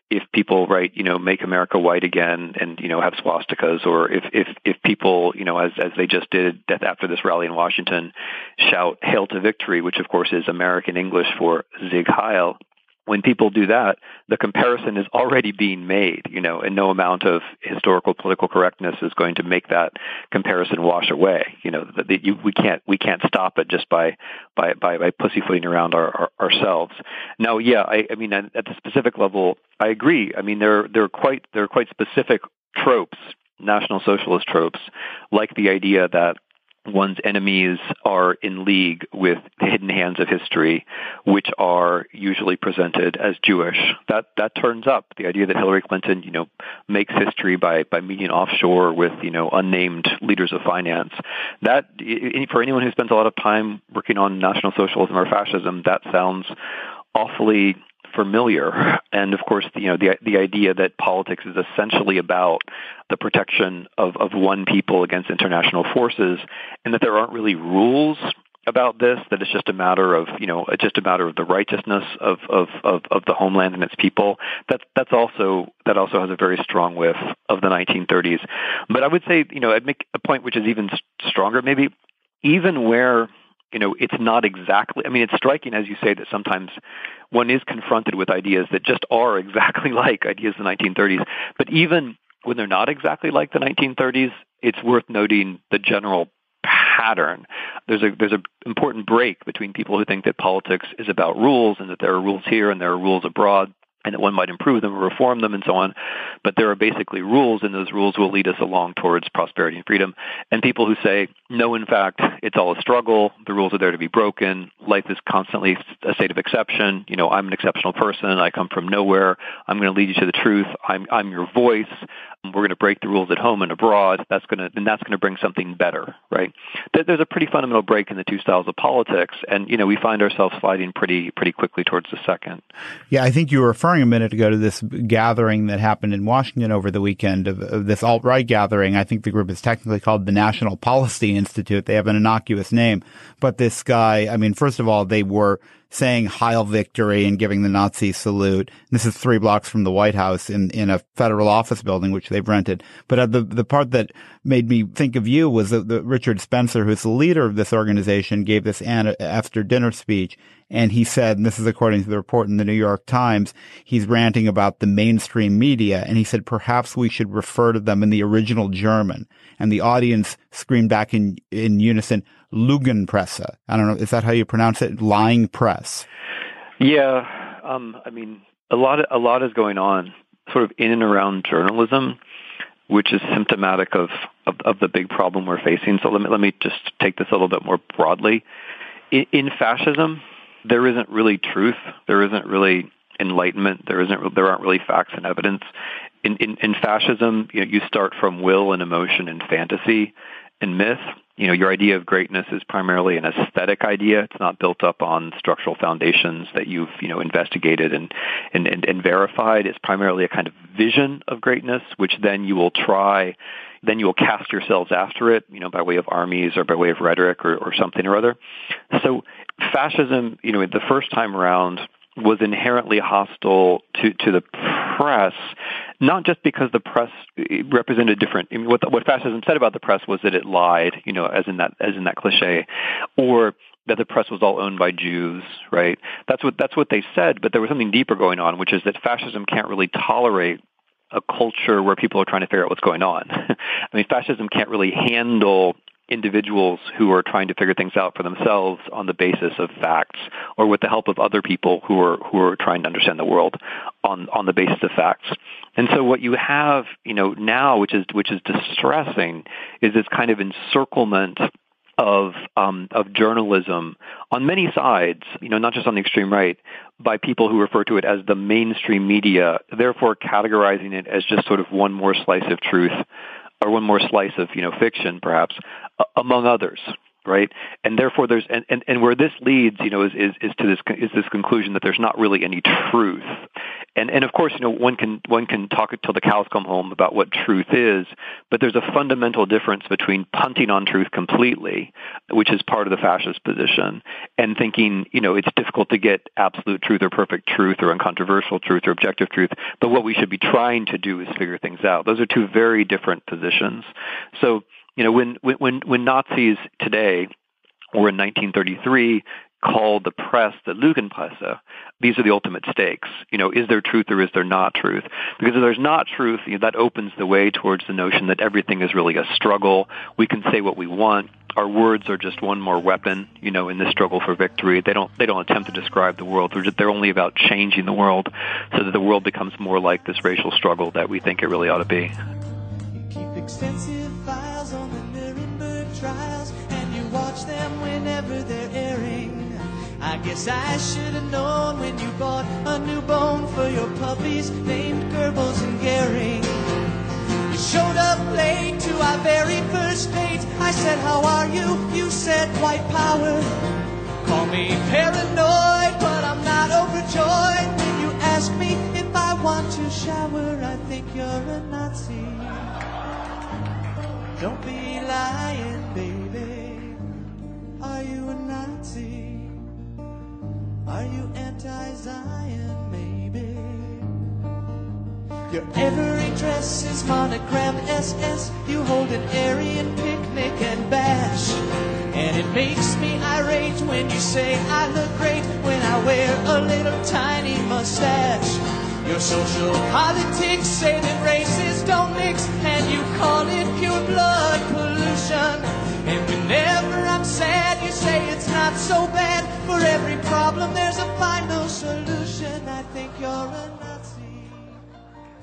If people, right, you know, make America white again and, you know, have swastikas, or if, if, if people, you know, as, as they just did after this rally in Washington, shout Hail to Victory, which of course is American English for Sieg Heil. When people do that, the comparison is already being made, you know, and no amount of historical political correctness is going to make that comparison wash away. You know, the, the, you, we can't we can't stop it just by by by, by pussyfooting around our, our, ourselves. Now, yeah, I, I mean, at the specific level, I agree. I mean, there there are quite there are quite specific tropes, National Socialist tropes, like the idea that one's enemies are in league with the hidden hands of history, which are usually presented as Jewish. That that turns up. The idea that Hillary Clinton, you know, makes history by by meeting offshore with, you know, unnamed leaders of finance. That, for anyone who spends a lot of time working on National Socialism or fascism, that sounds awfully familiar. And of course, you know, the the idea that politics is essentially about the protection of, of one people against international forces, and that there aren't really rules about this, that it's just a matter of, you know, it's just a matter of the righteousness of, of, of, of the homeland and its people. That, that's also, that also has a very strong whiff of the nineteen thirties. But I would say, you know, I'd make a point which is even stronger, maybe, even where, you know, it's not exactly, I mean, it's striking, as you say, that sometimes one is confronted with ideas that just are exactly like ideas of the nineteen thirties. But even when they're not exactly like the nineteen thirties, it's worth noting the general pattern. There's a there's an important break between people who think that politics is about rules and that there are rules here and there are rules abroad, and that one might improve them or reform them and so on. But there are basically rules, and those rules will lead us along towards prosperity and freedom. And people who say, no, in fact, it's all a struggle. The rules are there to be broken. Life is constantly a state of exception. You know, I'm an exceptional person. I come from nowhere. I'm going to lead you to the truth. I'm, I'm your voice. We're going to break the rules at home and abroad. That's going to, and that's going to bring something better, right? There's a pretty fundamental break in the two styles of politics. And, you know, we find ourselves sliding pretty, pretty quickly towards the second. Yeah, I think you were referring a minute ago to this gathering that happened in Washington over the weekend, of, of this alt-right gathering. I think the group is technically called the National Policy Institute. They have an innocuous name. But this guy, I mean, first of all, they were saying Heil Victory and giving the Nazi salute. This is three blocks from the White House in, in a federal office building, which they've rented. But the the part that made me think of you was that the Richard Spencer, who's the leader of this organization, gave this after-dinner speech. And he said, and this is according to the report in the New York Times, he's ranting about the mainstream media. And he said, perhaps we should refer to them in the original German. And the audience screamed back in, in unison, Lügenpresse. I don't know, is that how you pronounce it? Lying press. Yeah, um, I mean, a lot, of, a lot is going on sort of in and around journalism, which is symptomatic of, of, of the big problem we're facing. So let me, let me just take this a little bit more broadly. In, in fascism, there isn't really truth. There isn't really enlightenment. There isn't, there aren't really facts and evidence. In, in, in fascism, you know, you start from will and emotion and fantasy and myth. You know, your idea of greatness is primarily an aesthetic idea. It's not built up on structural foundations that you've, you know, investigated and, and, and, and verified. It's primarily a kind of vision of greatness, which then you will try, then you will cast yourselves after it, you know, by way of armies or by way of rhetoric or, or something or other. So fascism, you know, the first time around was inherently hostile to, to the press, not just because the press represented different. I mean, what, what fascism said about the press was that it lied, you know, as in that as in that cliche, or that the press was all owned by Jews, right? That's what that's what they said. But there was something deeper going on, which is that fascism can't really tolerate a culture where people are trying to figure out what's going on. I mean, fascism can't really handle individuals who are trying to figure things out for themselves on the basis of facts, or with the help of other people who are who are trying to understand the world on, on the basis of facts. And so what you have, you know, now, which is which is distressing, is this kind of encirclement of um, of journalism on many sides, you know, not just on the extreme right, by people who refer to it as the mainstream media, therefore categorizing it as just sort of one more slice of truth, or one more slice of, you know, fiction, perhaps, among others, right? And therefore, there's and, and, and where this leads, you know, is, is is to this is this conclusion that there's not really any truth. And and of course, you know, one can one can talk till the cows come home about what truth is, but there's a fundamental difference between punting on truth completely, which is part of the fascist position, and thinking, you know, it's difficult to get absolute truth or perfect truth or uncontroversial truth or objective truth, but what we should be trying to do is figure things out. Those are two very different positions. So, you know, when when when Nazis today or in nineteen thirty-three called the press the Lügenpresse, these are the ultimate stakes. You know, is there truth or is there not truth? Because if there's not truth, you know, that opens the way towards the notion that everything is really a struggle. We can say what we want. Our words are just one more weapon, you know, in this struggle for victory. They don't they don't attempt to describe the world. They're, just, they're only about changing the world so that the world becomes more like this racial struggle that we think it really ought to be. You keep expensive files on the Nuremberg trials, and you watch them whenever they're airing. I guess I should have known when you bought a new bone for your puppies named Goebbels and Goering. You showed up late to our very first date. I said, how are you? You said, white power. Call me paranoid, but I'm not overjoyed. When you ask me if I want to shower, I think you're a Nazi. Don't be lying, baby. Are you a Nazi? Are you anti-Zion, maybe? Your every dress is monogram S S. You hold an Aryan picnic and bash. And it makes me irate when you say I look great when I wear a little tiny mustache. Your social politics say that races don't mix, and you call it pure blood pollution. And whenever I'm sad, you say it's not so bad. For every problem, there's a final solution. I think you're a Nazi.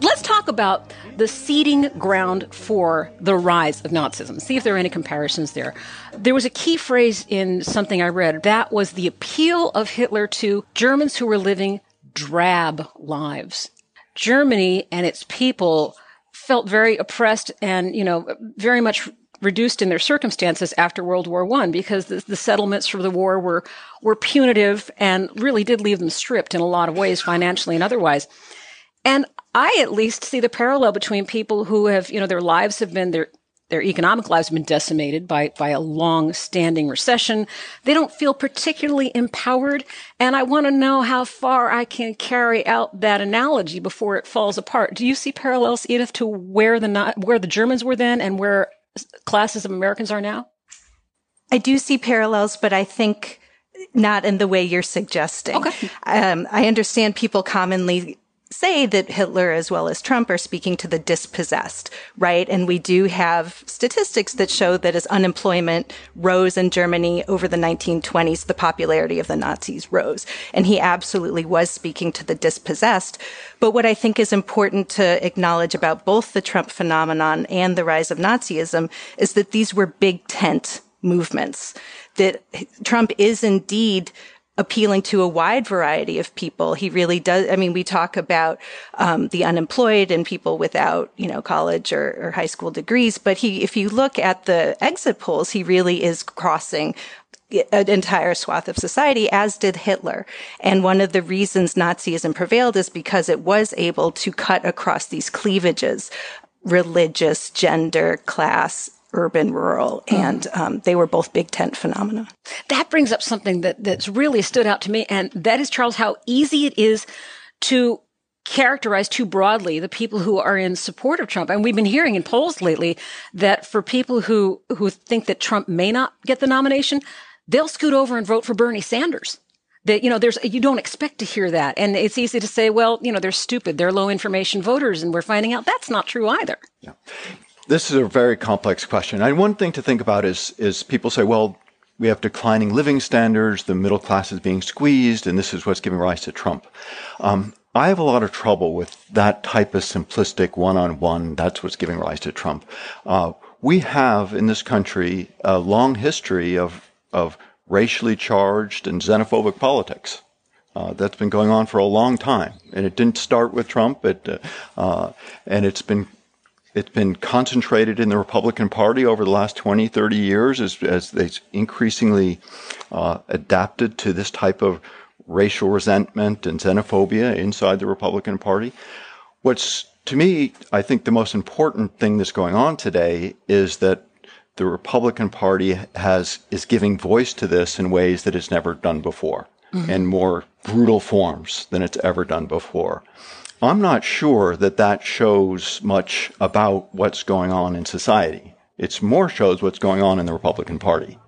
Let's talk about the seeding ground for the rise of Nazism. See if there are any comparisons there. There was a key phrase in something I read. That was the appeal of Hitler to Germans who were living drab lives. Germany and its people felt very oppressed and, you know, very much reduced in their circumstances after World War One, because the, the settlements for the war were were punitive and really did leave them stripped in a lot of ways, financially and otherwise. And I at least see the parallel between people who have, you know, their lives have been, their their economic lives have been decimated by by a long-standing recession. They don't feel particularly empowered, and I want to know how far I can carry out that analogy before it falls apart. Do you see parallels, Edith, to where the where the Germans were then and where classes of Americans are now? I do see parallels, but I think not in the way you're suggesting. Okay. Um, I understand people commonly say that Hitler as well as Trump are speaking to the dispossessed, right? And we do have statistics that show that as unemployment rose in Germany over the nineteen twenties, the popularity of the Nazis rose. And he absolutely was speaking to the dispossessed. But what I think is important to acknowledge about both the Trump phenomenon and the rise of Nazism is that these were big tent movements, that Trump is indeed appealing to a wide variety of people. He really does. I mean, we talk about um the unemployed and people without, you know, college or, or high school degrees. But he, if you look at the exit polls, he really is crossing an entire swath of society, as did Hitler. And one of the reasons Nazism prevailed is because it was able to cut across these cleavages, religious, gender, class, urban, rural, and um, they were both big tent phenomena. That brings up something that, that's really stood out to me, and that is, Charles, how easy it is to characterize too broadly the people who are in support of Trump. And we've been hearing in polls lately that for people who, who think that Trump may not get the nomination, they'll scoot over and vote for Bernie Sanders. That, you know, there's, you don't expect to hear that. And it's easy to say, well, you know, they're stupid, they're low information voters, and we're finding out that's not true either. Yeah. This is a very complex question. And one thing to think about is, is people say, well, we have declining living standards, the middle class is being squeezed, and this is what's giving rise to Trump. Um, I have a lot of trouble with that type of simplistic one-on-one, that's what's giving rise to Trump. Uh, we have in this country a long history of, of racially charged and xenophobic politics. Uh, that's been going on for a long time. And it didn't start with Trump, it, uh, and it's been It's been concentrated in the Republican Party over the last twenty, thirty years as, as they've increasingly uh, adapted to this type of racial resentment and xenophobia inside the Republican Party. What's, to me, I think the most important thing that's going on today is that the Republican Party has is giving voice to this in ways that it's never done before, mm-hmm. and more brutal forms than it's ever done before. I'm not sure that that shows much about what's going on in society. It's more shows what's going on in the Republican Party.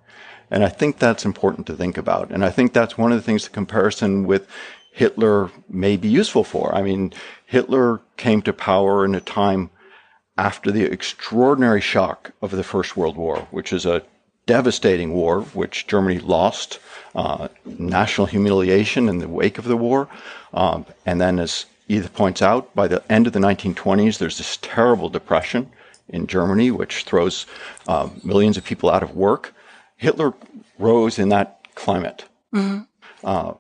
And I think that's important to think about. And I think that's one of the things the comparison with Hitler may be useful for. I mean, Hitler came to power in a time after the extraordinary shock of the First World War, which is a devastating war, which Germany lost, uh, national humiliation in the wake of the war. Um, and then as Either points out, by the end of the nineteen twenties, there's this terrible depression in Germany, which throws uh, millions of people out of work. Hitler rose in that climate. Mm-hmm. Uh,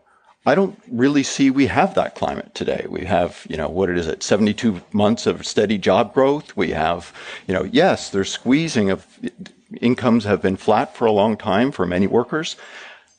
I don't really see we have that climate today. We have, you know, what is it, seventy-two months of steady job growth. We have, you know, yes, there's squeezing of incomes have been flat for a long time for many workers.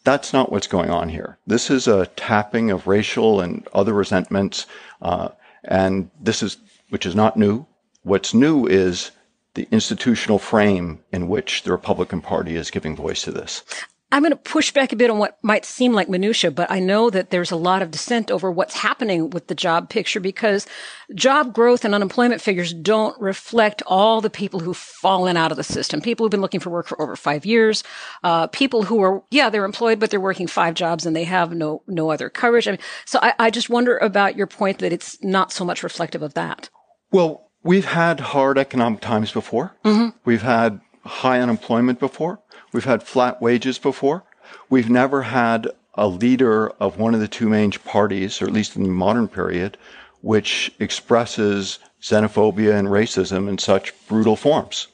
That's not what's going on here. This is a tapping of racial and other resentments, uh, and this is which is not new. What's new is the institutional frame in which the Republican Party is giving voice to this. I'm going to push back a bit on what might seem like minutia, but I know that there's a lot of dissent over what's happening with the job picture because job growth and unemployment figures don't reflect all the people who've fallen out of the system. People who've been looking for work for over five years, uh, people who are, yeah, they're employed, but they're working five jobs and they have no, no other coverage. I mean, so I, I just wonder about your point that it's not so much reflective of that. Well, we've had hard economic times before. Mm-hmm. We've had high unemployment before. We've had flat wages before. We've never had a leader of one of the two main parties, or at least in the modern period, which expresses xenophobia and racism in such brutal forms.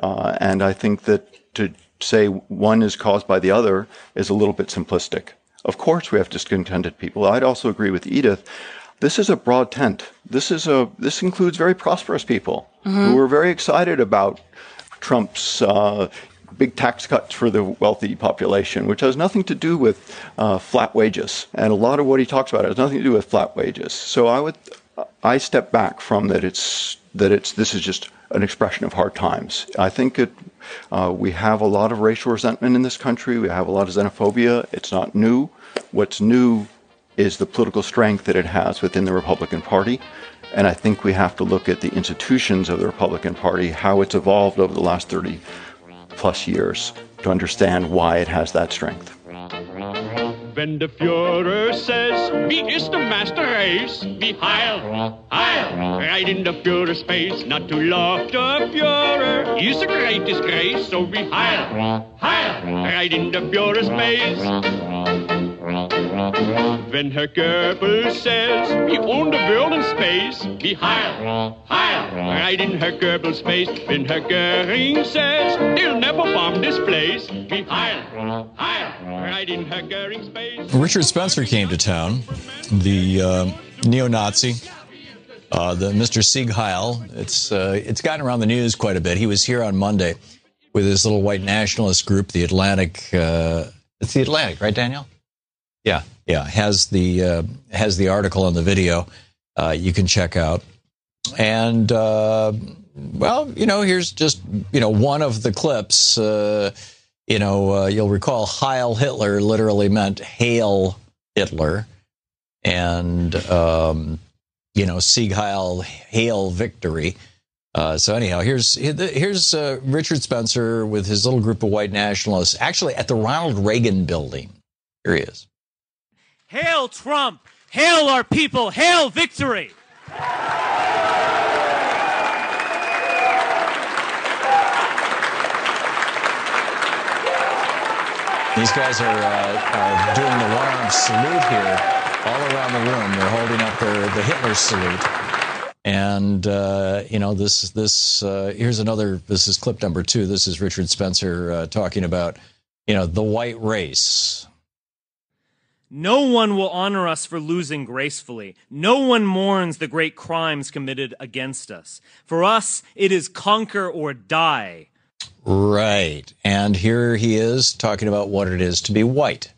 Uh, and I think that to say one is caused by the other is a little bit simplistic. Of course, we have discontented people. I'd also agree with Edith. This is a broad tent. This is a this includes very prosperous people mm-hmm. who are very excited about Trump's uh, big tax cuts for the wealthy population, which has nothing to do with uh, flat wages. And a lot of what he talks about has nothing to do with flat wages. So I would, I step back from that it's, that it's, this is just an expression of hard times. I think it, uh, we have a lot of racial resentment in this country. We have a lot of xenophobia. It's not new. What's new is the political strength that it has within the Republican Party. And I think we have to look at the institutions of the Republican Party, how it's evolved over the last thirty plus years to understand why it has that strength. When the Fuhrer says, "Wie ist der Master race? Wie heil, heil!" Right in the Fuhrer's face, not to love the Fuhrer is a great disgrace. So we heil, heil! Right in the Fuhrer's face. When Herr Goebbels says, "We own the world in space," we heil, heil! Right in Herr Goebbels' face. When Herr Goering says, "They'll never bomb this place," we heil, heil! Right in Herr Goering's face. Richard Spencer came to town, the uh, neo-Nazi, uh, the Mister Sieg Heil. It's uh, it's gotten around the news quite a bit. He was here on Monday with his little white nationalist group, the Atlantic. Uh, it's the Atlantic, right, Daniel? Yeah, yeah. Has the uh, has the article and the video uh, you can check out. And uh, well, you know, here's just you know one of the clips. Uh, You know, uh, you'll recall Heil Hitler literally meant hail Hitler. And, um, you know, Sieg Heil, hail victory. Uh, so anyhow, here's here's uh, Richard Spencer with his little group of white nationalists, actually at the Ronald Reagan building. Here he is. Hail Trump. Hail our people. Hail victory. These guys are, uh, are doing the one-arm salute here all around the room. They're holding up their, the Hitler salute. And, uh, you know, this, this uh, here's another, this is clip number two. This is Richard Spencer uh, talking about, you know, the white race. No one will honor us for losing gracefully. No one mourns the great crimes committed against us. For us, it is conquer or die. Right. And here he is talking about what it is to be white.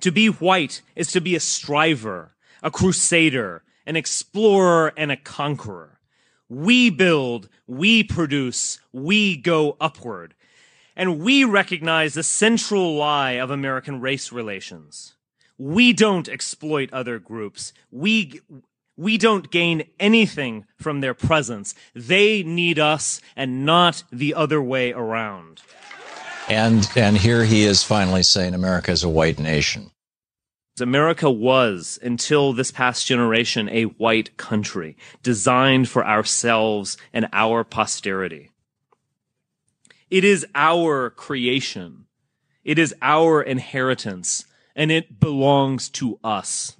To be white is to be a striver, a crusader, an explorer, and a conqueror. We build, we produce, we go upward. And we recognize the central lie of American race relations. We don't exploit other groups. We... We don't gain anything from their presence. They need us and not the other way around. And and here he is finally saying America is a white nation. America was, until this past generation, a white country designed for ourselves and our posterity. It is our creation. It is our inheritance, and it belongs to us.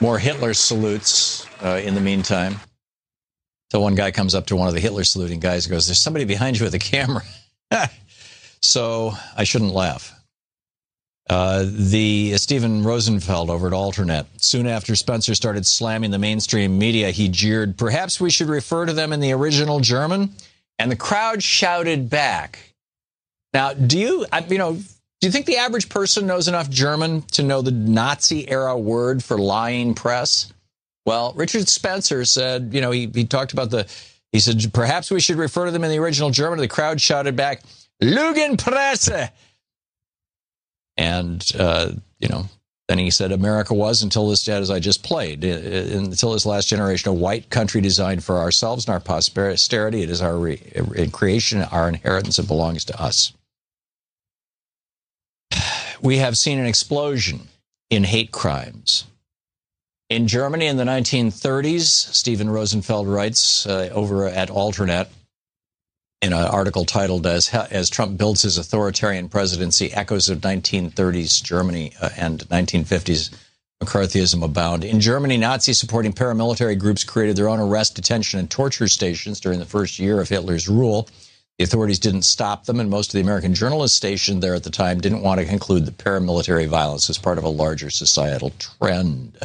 More Hitler salutes uh, in the meantime. So one guy comes up to one of the Hitler saluting guys and goes, "There's somebody behind you with a camera." So I shouldn't laugh. Uh, the uh, Steven Rosenfeld over at Alternet. Soon after Spencer started slamming the mainstream media, he jeered, "Perhaps we should refer to them in the original German." And the crowd shouted back. Now, do you, you know... Do you think the average person knows enough German to know the Nazi-era word for lying press? Well, Richard Spencer said, you know, he, he talked about the, he said, "Perhaps we should refer to them in the original German." The crowd shouted back, "Lügenpresse!" And, uh, you know, then he said, "America was, until this, as I just played, until this last generation, a white country designed for ourselves and our posterity. It is our re- creation, our inheritance, it belongs to us." We have seen an explosion in hate crimes. In Germany in the nineteen thirties, Steven Rosenfeld writes uh, over at Alternet in an article titled As, As Trump Builds His Authoritarian Presidency, Echoes of nineteen thirties Germany uh, and nineteen fifties McCarthyism Abound. In Germany, Nazi-supporting paramilitary groups created their own arrest, detention, and torture stations during the first year of Hitler's rule. The authorities didn't stop them, and most of the American journalists stationed there at the time didn't want to conclude the paramilitary violence as part of a larger societal trend.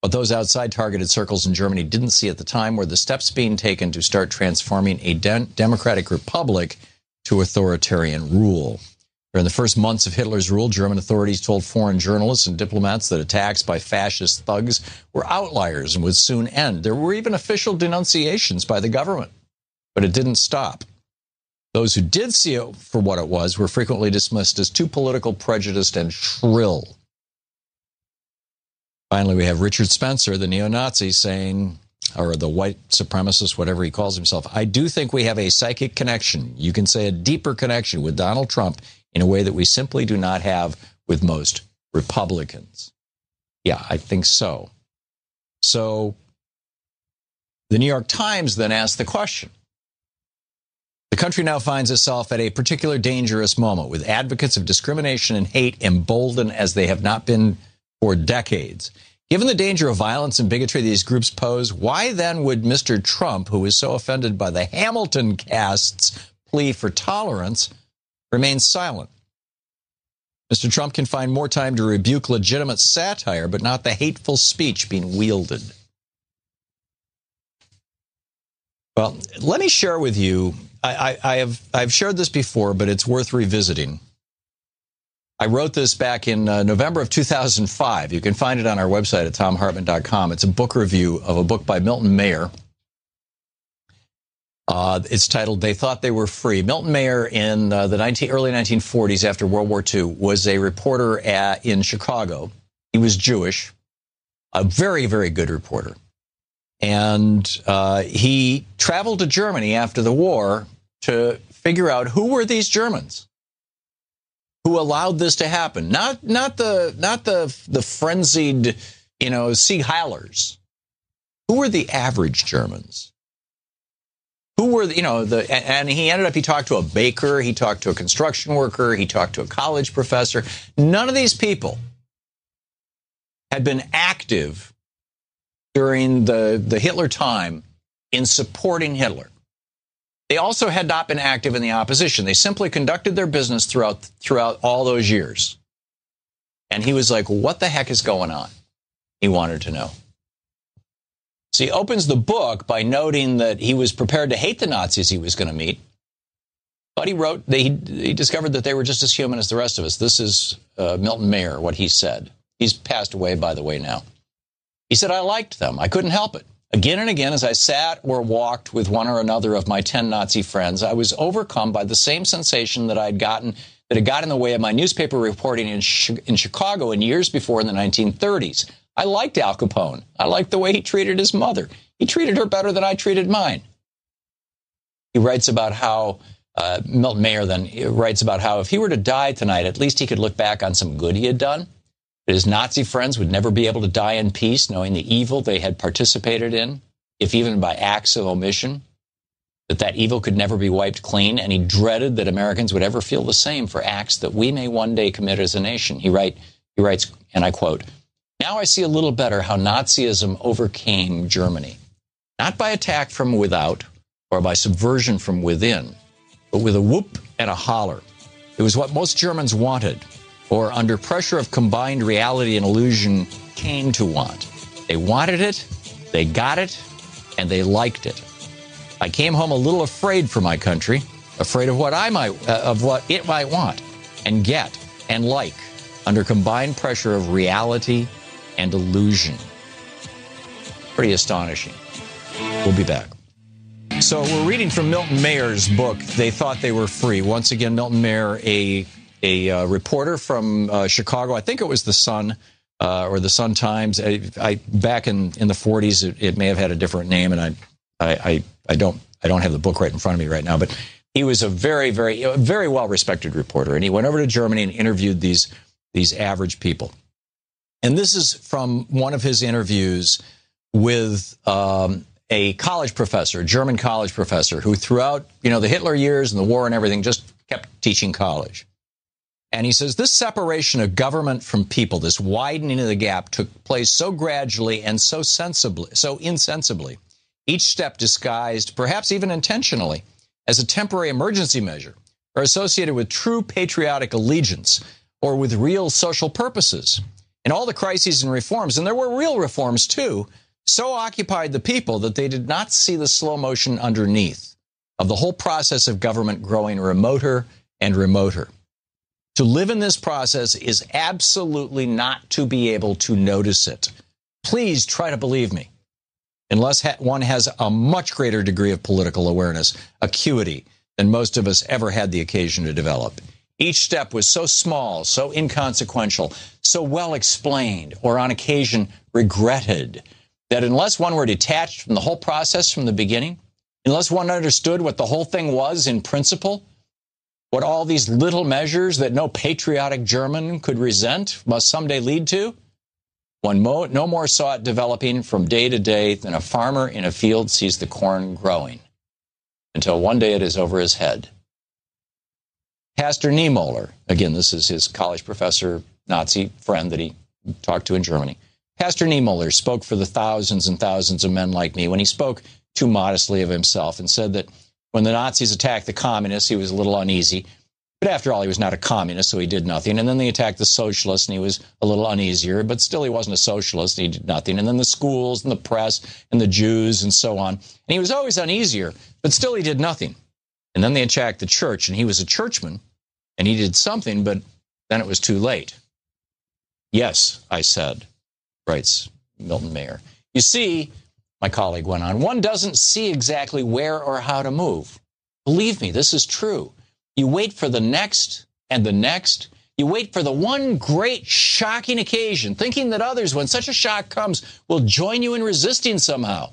What those outside targeted circles in Germany didn't see at the time were the steps being taken to start transforming a de- democratic republic to authoritarian rule. During the first months of Hitler's rule, German authorities told foreign journalists and diplomats that attacks by fascist thugs were outliers and would soon end. There were even official denunciations by the government, but it didn't stop. Those who did see it for what it was were frequently dismissed as too political, prejudiced, and shrill. Finally, we have Richard Spencer, the neo-Nazi, saying, or the white supremacist, whatever he calls himself, I do think we have a psychic connection, you can say a deeper connection with Donald Trump in a way that we simply do not have with most Republicans. Yeah, I think so. So the New York Times then asked the question. The country now finds itself at a particular dangerous moment, with advocates of discrimination and hate emboldened as they have not been for decades. Given the danger of violence and bigotry these groups pose, why then would Mister Trump, who is so offended by the Hamilton cast's plea for tolerance, remain silent? Mister Trump can find more time to rebuke legitimate satire, but not the hateful speech being wielded. Well, let me share with you, I, I, I have, I've shared this before, but it's worth revisiting. I wrote this back in uh, November of two thousand five. You can find it on our website at tom hartman dot com. It's a book review of a book by Milton Mayer. Uh, it's titled, They Thought They Were Free. Milton Mayer in uh, the nineteen, early nineteen forties, after World War Two, was a reporter at, in Chicago. He was Jewish, a very, very good reporter. And uh, he traveled to Germany after the war to figure out who were these Germans who allowed this to happen. Not not the not the the frenzied, you know, Sieg Heilers. Who were the average Germans? Who were, you know, the and he ended up, he talked to a baker, he talked to a construction worker, he talked to a college professor. None of these people had been active during the, the Hitler time in supporting Hitler. They also had not been active in the opposition. They simply conducted their business throughout throughout all those years. And he was like, what the heck is going on? He wanted to know. So he opens the book by noting that he was prepared to hate the Nazis he was going to meet. But he wrote, that he, he discovered that they were just as human as the rest of us. This is uh, Milton Mayer, what he said. He's passed away, by the way, now. He said, I liked them. I couldn't help it. Again and again, as I sat or walked with one or another of my ten Nazi friends, I was overcome by the same sensation that I had gotten, that had got in the way of my newspaper reporting in in Chicago in years before in the nineteen thirties. I liked Al Capone. I liked the way he treated his mother. He treated her better than I treated mine. He writes about how, uh, Milton Mayer then writes about how if he were to die tonight, at least he could look back on some good he had done. His Nazi friends would never be able to die in peace, knowing the evil they had participated in, if even by acts of omission, that that evil could never be wiped clean, and he dreaded that Americans would ever feel the same for acts that we may one day commit as a nation. He, write, he writes, and I quote, now I see a little better how Nazism overcame Germany, not by attack from without or by subversion from within, but with a whoop and a holler. It was what most Germans wanted, or under pressure of combined reality and illusion, came to want. They wanted it, they got it, and they liked it. I came home a little afraid for my country, afraid of what I might, uh, of what it might want and get and like, under combined pressure of reality and illusion. Pretty astonishing. We'll be back. So we're reading from Milton Mayer's book, They Thought They Were Free. Once again, Milton Mayer, a A uh, reporter from uh, Chicago, I think it was the Sun uh, or the Sun Times. I, I back in, in the forties, it, it may have had a different name, and I, I, I don't, I don't have the book right in front of me right now. But he was a very, very, very well-respected reporter, and he went over to Germany and interviewed these these average people. And this is from one of his interviews with um, a college professor, a German college professor, who throughout you know the Hitler years and the war and everything just kept teaching college. And he says, this separation of government from people, this widening of the gap, took place so gradually and so sensibly, so insensibly, each step disguised, perhaps even intentionally, as a temporary emergency measure, or associated with true patriotic allegiance, or with real social purposes. And all the crises and reforms, and there were real reforms too, so occupied the people that they did not see the slow motion underneath of the whole process of government growing remoter and remoter. To live in this process is absolutely not to be able to notice it. Please try to believe me, unless one has a much greater degree of political awareness, acuity, than most of us ever had the occasion to develop. Each step was so small, so inconsequential, so well explained, or on occasion regretted, that unless one were detached from the whole process from the beginning, unless one understood what the whole thing was in principle, what all these little measures that no patriotic German could resent must someday lead to, one mo- no more saw it developing from day to day than a farmer in a field sees the corn growing, until one day it is over his head. Pastor Niemöller, again, this is his college professor, Nazi friend that he talked to in Germany. Pastor Niemöller spoke for the thousands and thousands of men like me when he spoke too modestly of himself and said that when the Nazis attacked the communists, he was a little uneasy. But after all, he was not a communist, so he did nothing. And then they attacked the socialists, and he was a little uneasier. But still, he wasn't a socialist. He did nothing. And then the schools and the press and the Jews and so on. And he was always uneasier, but still he did nothing. And then they attacked the church, and he was a churchman, and he did something, but then it was too late. Yes, I said, writes Milton Mayer. You see, my colleague went on, one doesn't see exactly where or how to move. Believe me, this is true. You wait for the next and the next. You wait for the one great shocking occasion, thinking that others, when such a shock comes, will join you in resisting somehow.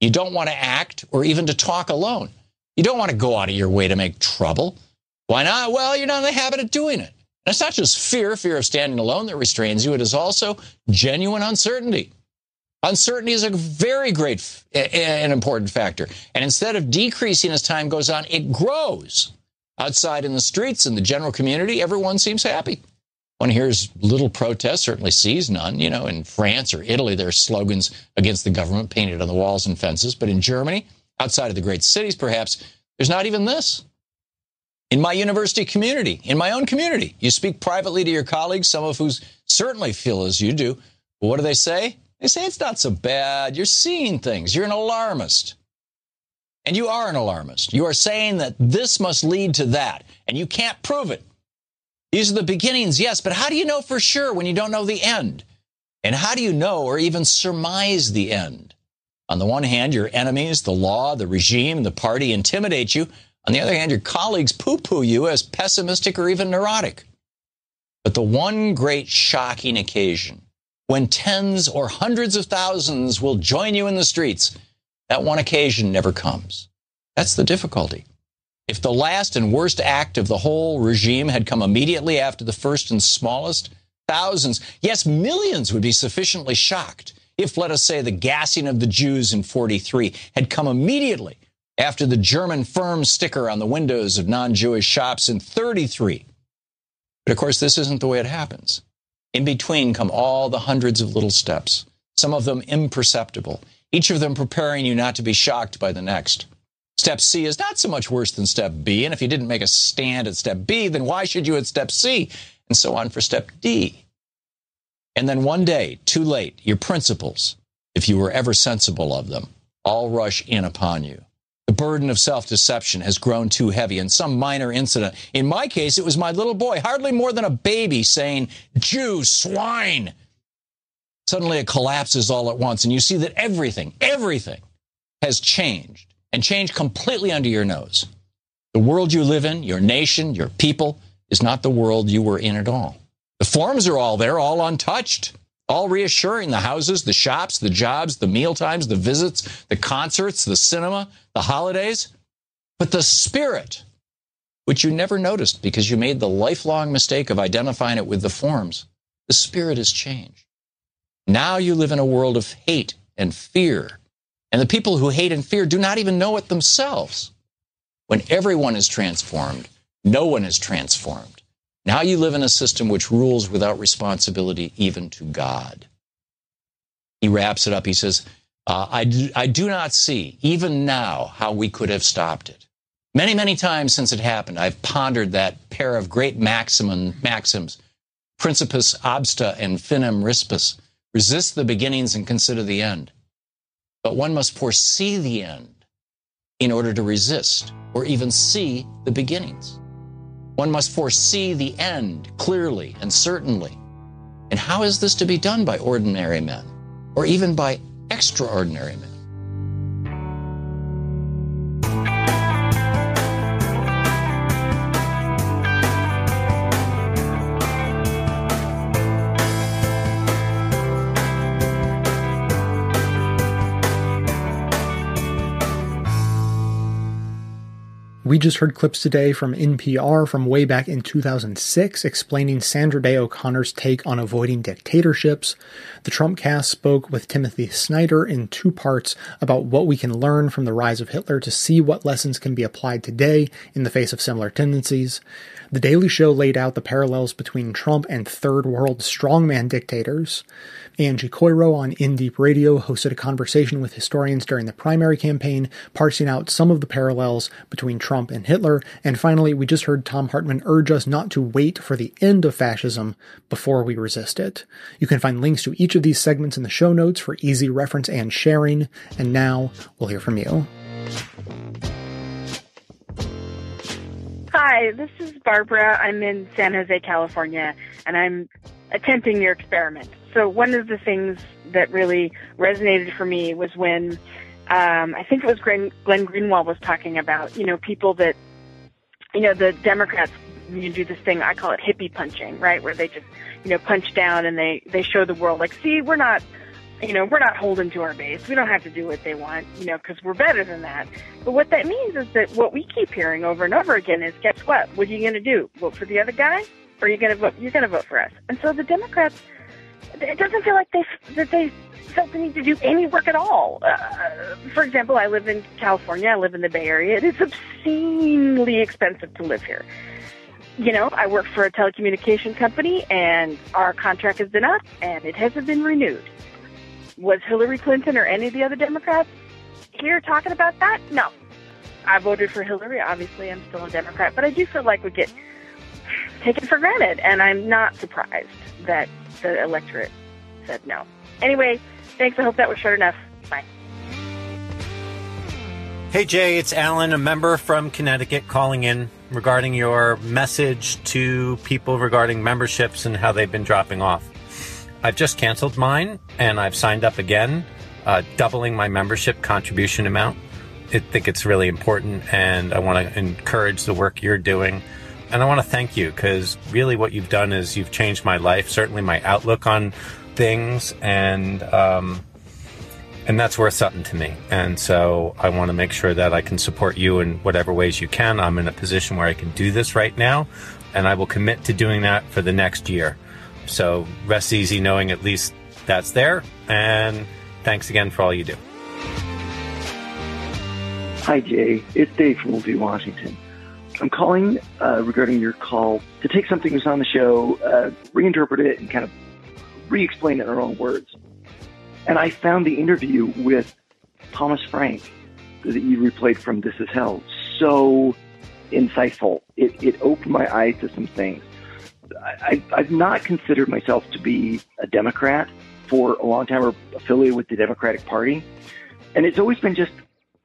You don't want to act or even to talk alone. You don't want to go out of your way to make trouble. Why not? Well, you're not in the habit of doing it. And it's not just fear, fear of standing alone that restrains you. It is also genuine uncertainty. Uncertainty is a very great and important factor. And instead of decreasing as time goes on, it grows. Outside in the streets, in the general community, everyone seems happy. One hears little protest, certainly sees none. You know, in France or Italy, there are slogans against the government painted on the walls and fences. But in Germany, outside of the great cities, perhaps, there's not even this. In my university community, in my own community, you speak privately to your colleagues, some of who certainly feel as you do. But what do they say? They say, it's not so bad. You're seeing things. You're an alarmist. And you are an alarmist. You are saying that this must lead to that, and you can't prove it. These are the beginnings, yes, but how do you know for sure when you don't know the end? And how do you know or even surmise the end? On the one hand, your enemies, the law, the regime, the party intimidate you. On the other hand, your colleagues poo-poo you as pessimistic or even neurotic. But the one great shocking occasion, when tens or hundreds of thousands will join you in the streets, that one occasion never comes. That's the difficulty. If the last and worst act of the whole regime had come immediately after the first and smallest, thousands, yes, millions would be sufficiently shocked if, let us say, the gassing of the Jews in forty-three had come immediately after the German firm sticker on the windows of non-Jewish shops in thirty-three. But, of course, this isn't the way it happens. In between come all the hundreds of little steps, some of them imperceptible, each of them preparing you not to be shocked by the next. Step C is not so much worse than Step B, and if you didn't make a stand at Step B, then why should you at Step C? And so on for Step D. And then one day, too late, your principles, if you were ever sensible of them, all rush in upon you. The burden of self-deception has grown too heavy, and some minor incident, in my case, it was my little boy, hardly more than a baby, saying, Jew, swine. Suddenly it collapses all at once, and you see that everything, everything has changed, and changed completely under your nose. The world you live in, your nation, your people, is not the world you were in at all. The forms are all there, all untouched. All reassuring, the houses, the shops, the jobs, the mealtimes, the visits, the concerts, the cinema, the holidays. But the spirit, which you never noticed because you made the lifelong mistake of identifying it with the forms, the spirit has changed. Now you live in a world of hate and fear. And the people who hate and fear do not even know it themselves. When everyone is transformed, no one is transformed. Now you live in a system which rules without responsibility even to God. He wraps it up. He says, uh, I, do, I do not see, even now, how we could have stopped it. Many, many times since it happened, I've pondered that pair of great maxim, maxims, Principis obsta and finem rispus, resist the beginnings and consider the end. But one must foresee the end in order to resist or even see the beginnings. One must foresee the end clearly and certainly. And how is this to be done by ordinary men, or even by extraordinary men? We just heard clips today from N P R from way back in two thousand six explaining Sandra Day O'Connor's take on avoiding dictatorships. The Trump Cast spoke with Timothy Snyder in two parts about what we can learn from the rise of Hitler to see what lessons can be applied today in the face of similar tendencies. The Daily Show laid out the parallels between Trump and third world strongman dictators. Angie Coiro on In Deep Radio hosted a conversation with historians during the primary campaign, parsing out some of the parallels between Trump and Hitler, and finally, we just heard Tom Hartman urge us not to wait for the end of fascism before we resist it. You can find links to each of these segments in the show notes for easy reference and sharing, and now we'll hear from you. Hi, this is Barbara. I'm in San Jose, California, and I'm attempting your experiment. So one of the things that really resonated for me was when Um, I think it was Glenn, Glenn Greenwald was talking about, you know, people that, you know, the Democrats, you do this thing, I call it hippie punching, right, where they just, you know, punch down and they, they show the world, like, see, we're not, you know, we're not holding to our base. We don't have to do what they want, you know, because we're better than that. But what that means is that what we keep hearing over and over again is, guess what? What are you going to do? Vote for the other guy? Or are you going to vote? You're going to vote for us. And so the Democrats, it doesn't feel like they that they felt the need to do any work at all. Uh, for example, I live in California. I live in the Bay Area. It is obscenely expensive to live here. You know, I work for a telecommunication company, and our contract has been up, and it hasn't been renewed. Was Hillary Clinton or any of the other Democrats here talking about that? No. I voted for Hillary. Obviously, I'm still a Democrat, but I do feel like we get taken for granted, and I'm not surprised that the electorate said no. Anyway, thanks. I hope that was short enough. Bye. Hey, Jay, it's Alan, a member from Connecticut, calling in regarding your message to people regarding memberships and how they've been dropping off. I've just canceled mine, and I've signed up again, uh, doubling my membership contribution amount. I think it's really important, and I want to encourage the work you're doing. And I want to thank you, because really what you've done is you've changed my life, certainly my outlook on things, and um, and that's worth something to me. And so I want to make sure that I can support you in whatever ways you can. I'm in a position where I can do this right now, and I will commit to doing that for the next year. So rest easy knowing at least that's there. And thanks again for all you do. Hi, Jay. It's Dave from Olympia, Washington. I'm calling uh, regarding your call to take something that's on the show, uh, reinterpret it, and kind of re-explain it in our own words. And I found the interview with Thomas Frank that you replayed from This Is Hell so insightful. It, it opened my eyes to some things. I, I've not considered myself to be a Democrat for a long time or affiliated with the Democratic Party. And it's always been just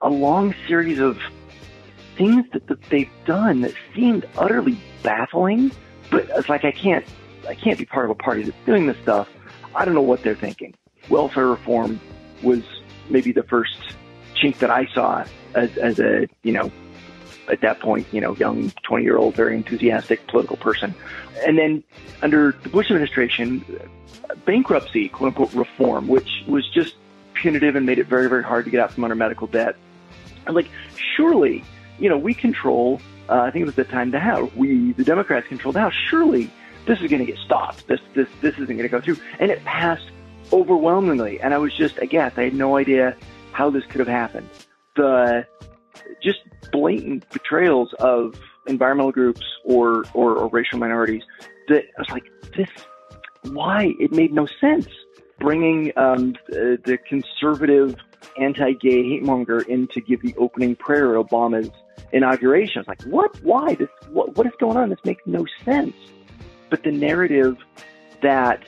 a long series of things that, that they've done that seemed utterly baffling, but it's like I can't, I can't be part of a party that's doing this stuff. I don't know what they're thinking. Welfare reform was maybe the first chink that I saw as, as a, you know, at that point, you know, young twenty-year-old, very enthusiastic political person. And then under the Bush administration, bankruptcy, quote unquote, reform, which was just punitive and made it very, very hard to get out from under medical debt. I'm like, surely. You know, we control, uh, I think it was the time the House, we, the Democrats controlled the House. Surely this is going to get stopped. This, this, this isn't going to go through. And it passed overwhelmingly. And I was just aghast. I had no idea how this could have happened. The just blatant betrayals of environmental groups or, or, or racial minorities that I was like, this, why? It made no sense. Bringing um, the, the conservative anti-gay hate monger in to give the opening prayer at Obama's inauguration. I was like, what? Why? This? What, what is going on? This makes no sense. But the narrative that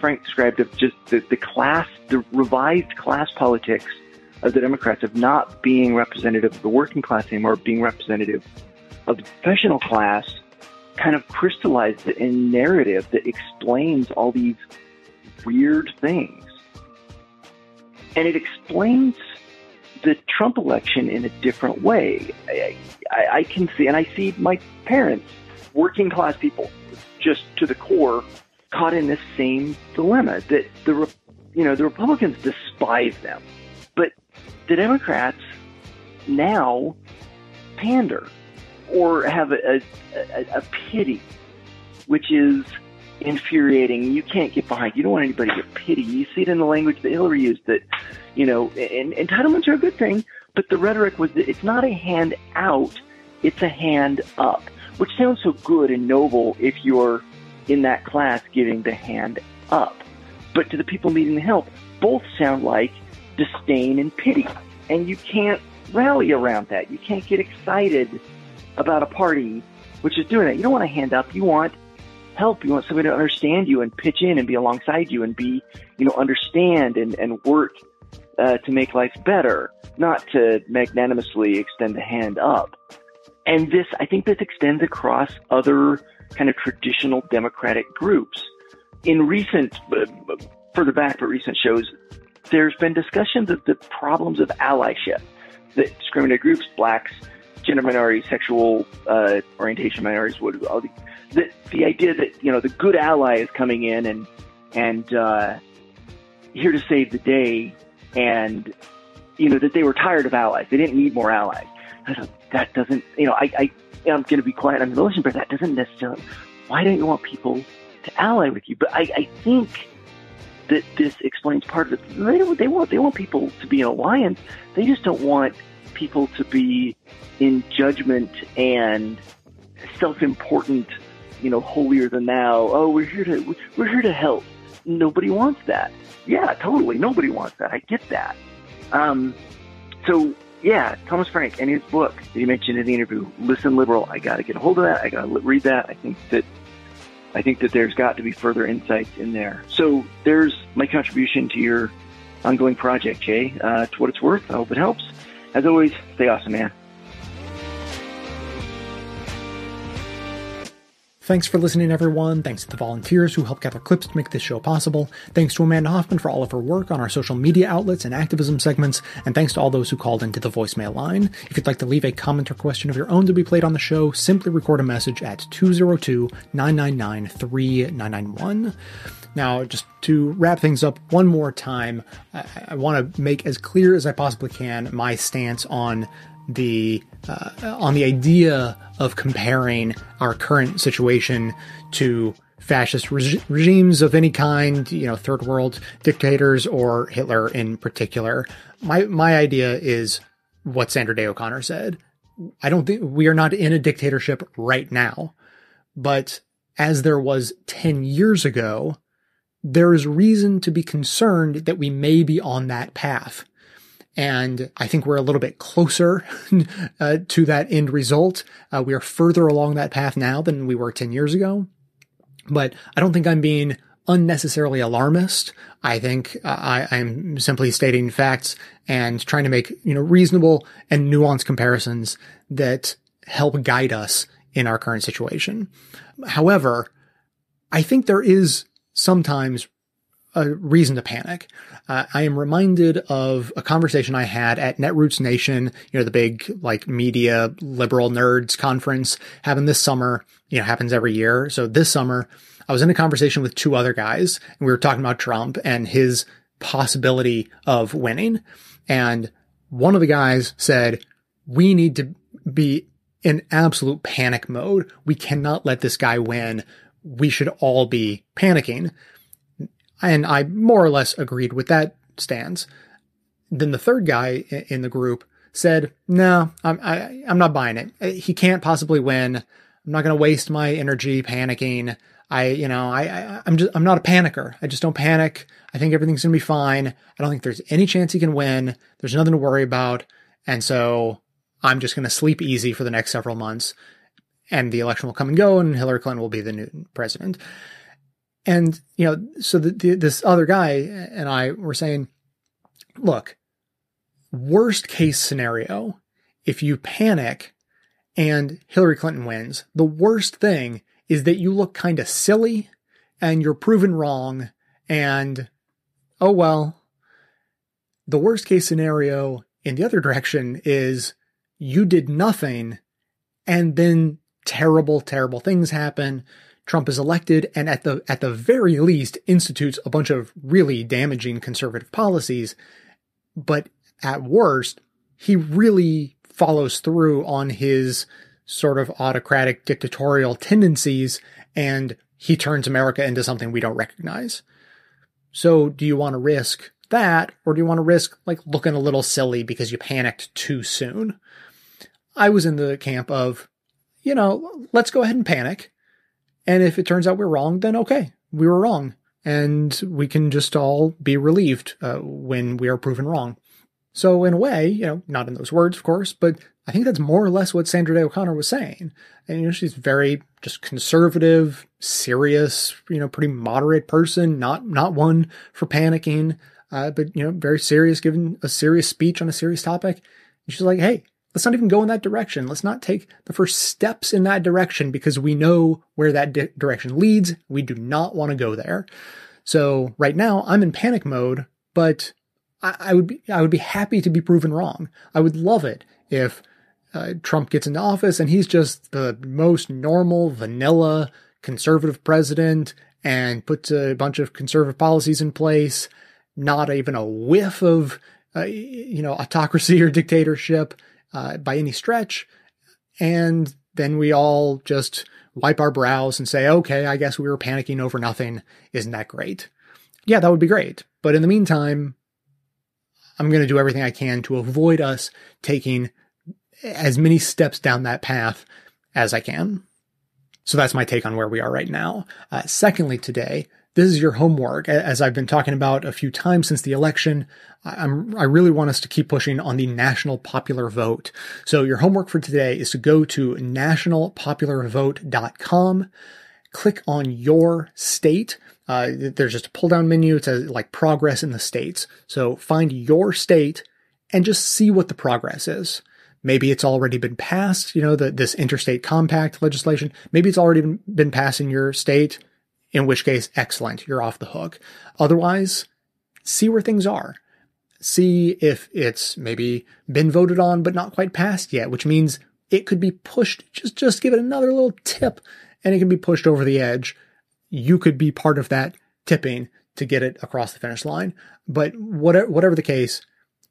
Frank described of just the, the class, the revised class politics of the Democrats, of not being representative of the working class anymore, being representative of the professional class, kind of crystallized it in a narrative that explains all these weird things. And it explains the Trump election in a different way. I, I, I can see, and I see my parents, working class people, just to the core, caught in this same dilemma that the, you know, the Republicans despise them, but the Democrats now pander or have a, a, a pity, which is infuriating. You can't get behind. You don't want anybody to pity. You see it in the language that Hillary used that, you know, and entitlements are a good thing, but the rhetoric was that it's not a hand out, it's a hand up, which sounds so good and noble if you're in that class giving the hand up. But to the people needing the help, both sound like disdain and pity. And you can't rally around that. You can't get excited about a party which is doing that. You don't want a hand up. You want help. You want somebody to understand you and pitch in and be alongside you and be, you know, understand and, and work uh, to make life better, not to magnanimously extend the hand up. And this, I think this extends across other kind of traditional democratic groups. In recent, uh, further back, but recent shows, there's been discussions of the problems of allyship, that discriminated groups, blacks, gender minorities, sexual uh, orientation minorities, would, all the, the, the idea that, you know, the good ally is coming in and, and uh, here to save the day, and, you know, that they were tired of allies. They didn't need more allies. I thought, that doesn't, you know, I, I, I'm going to be quiet on the militia, but that doesn't necessarily, why don't you want people to ally with you? But I, I think that this explains part of it. They don't, they want, they want people to be in alliance. They just don't want people to be in judgment and self-important, you know, holier than thou. Oh, we're here to, we're here to help. Nobody wants that. Yeah, totally. Nobody wants that. I get that. Um, so yeah, Thomas Frank and his book that he mentioned in the interview, Listen Liberal. I got to get a hold of that. I got to read that. I think that, I think that there's got to be further insights in there. So there's my contribution to your ongoing project, Jay. Uh, to what it's worth, I hope it helps. As always, stay awesome, man. Thanks for listening, everyone. Thanks to the volunteers who helped gather clips to make this show possible. Thanks to Amanda Hoffman for all of her work on our social media outlets and activism segments. And thanks to all those who called into the voicemail line. If you'd like to leave a comment or question of your own to be played on the show, simply record a message at two oh two, nine nine nine, three nine nine one. Now, just to wrap things up one more time, I, I want to make as clear as I possibly can my stance on the uh, on the idea of comparing our current situation to fascist reg- regimes of any kind, you know, third world dictators or Hitler in particular. My my idea is what Sandra Day O'Connor said. I don't think we are not in a dictatorship right now, but as there was ten years ago, there is reason to be concerned that we may be on that path. And I think we're a little bit closer uh, to that end result. Uh, we are further along that path now than we were ten years ago. But I don't think I'm being unnecessarily alarmist. I think uh, I, I'm simply stating facts and trying to make, you know, reasonable and nuanced comparisons that help guide us in our current situation. However, I think there is sometimes a reason to panic. Uh, I am reminded of a conversation I had at Netroots Nation, you know, the big like media liberal nerds conference happened this summer, you know, happens every year. So this summer I was in a conversation with two other guys and we were talking about Trump and his possibility of winning. And one of the guys said, we need to be in absolute panic mode. We cannot let this guy win. We should all be panicking. And I more or less agreed with that stance. Then the third guy in the group said, no, I'm, I, I'm not buying it. He can't possibly win. I'm not going to waste my energy panicking. I, you know, I, I, I'm just, I'm not a panicker. I just don't panic. I think everything's going to be fine. I don't think there's any chance he can win. There's nothing to worry about. And so I'm just going to sleep easy for the next several months and the election will come and go and Hillary Clinton will be the new president. And, you know, so the, the, this other guy and I were saying, look, worst case scenario, if you panic and Hillary Clinton wins, the worst thing is that you look kind of silly and you're proven wrong. And, oh, well, the worst case scenario in the other direction is you did nothing and then terrible, terrible things happen. Trump is elected and at the at the very least institutes a bunch of really damaging conservative policies. But at worst, he really follows through on his sort of autocratic dictatorial tendencies, and he turns America into something we don't recognize. So do you want to risk that, or do you want to risk like looking a little silly because you panicked too soon? I was in the camp of, you know, let's go ahead and panic. And if it turns out we're wrong, then okay, we were wrong. And we can just all be relieved uh, when we are proven wrong. So in a way, you know, not in those words, of course, but I think that's more or less what Sandra Day O'Connor was saying. And, you know, she's very just conservative, serious, you know, pretty moderate person, not not one for panicking, uh, but, you know, very serious, giving a serious speech on a serious topic. And she's like, hey, let's not even go in that direction. Let's not take the first steps in that direction because we know where that di- direction leads. We do not want to go there. So right now I'm in panic mode, but I, I would be, I would be happy to be proven wrong. I would love it if uh, Trump gets into office and he's just the most normal, vanilla, conservative president and puts a bunch of conservative policies in place, not even a whiff of, uh, you know, autocracy or dictatorship. Uh, by any stretch, and then we all just wipe our brows and say, okay, I guess we were panicking over nothing. Isn't that great? Yeah, that would be great. But in the meantime, I'm going to do everything I can to avoid us taking as many steps down that path as I can. So that's my take on where we are right now. Uh, secondly, today, this is your homework. As I've been talking about a few times since the election, I'm, I really want us to keep pushing on the national popular vote. So your homework for today is to go to national popular vote dot com, click on your state. Uh, there's just a pull down menu. It says like progress in the states. So find your state and just see what the progress is. Maybe it's already been passed, you know, the, this interstate compact legislation. Maybe it's already been, been passed in your state. In which case, excellent, you're off the hook. Otherwise, see where things are. See if it's maybe been voted on but not quite passed yet, which means it could be pushed. Just, just give it another little tip, and it can be pushed over the edge. You could be part of that tipping to get it across the finish line. But whatever, whatever the case,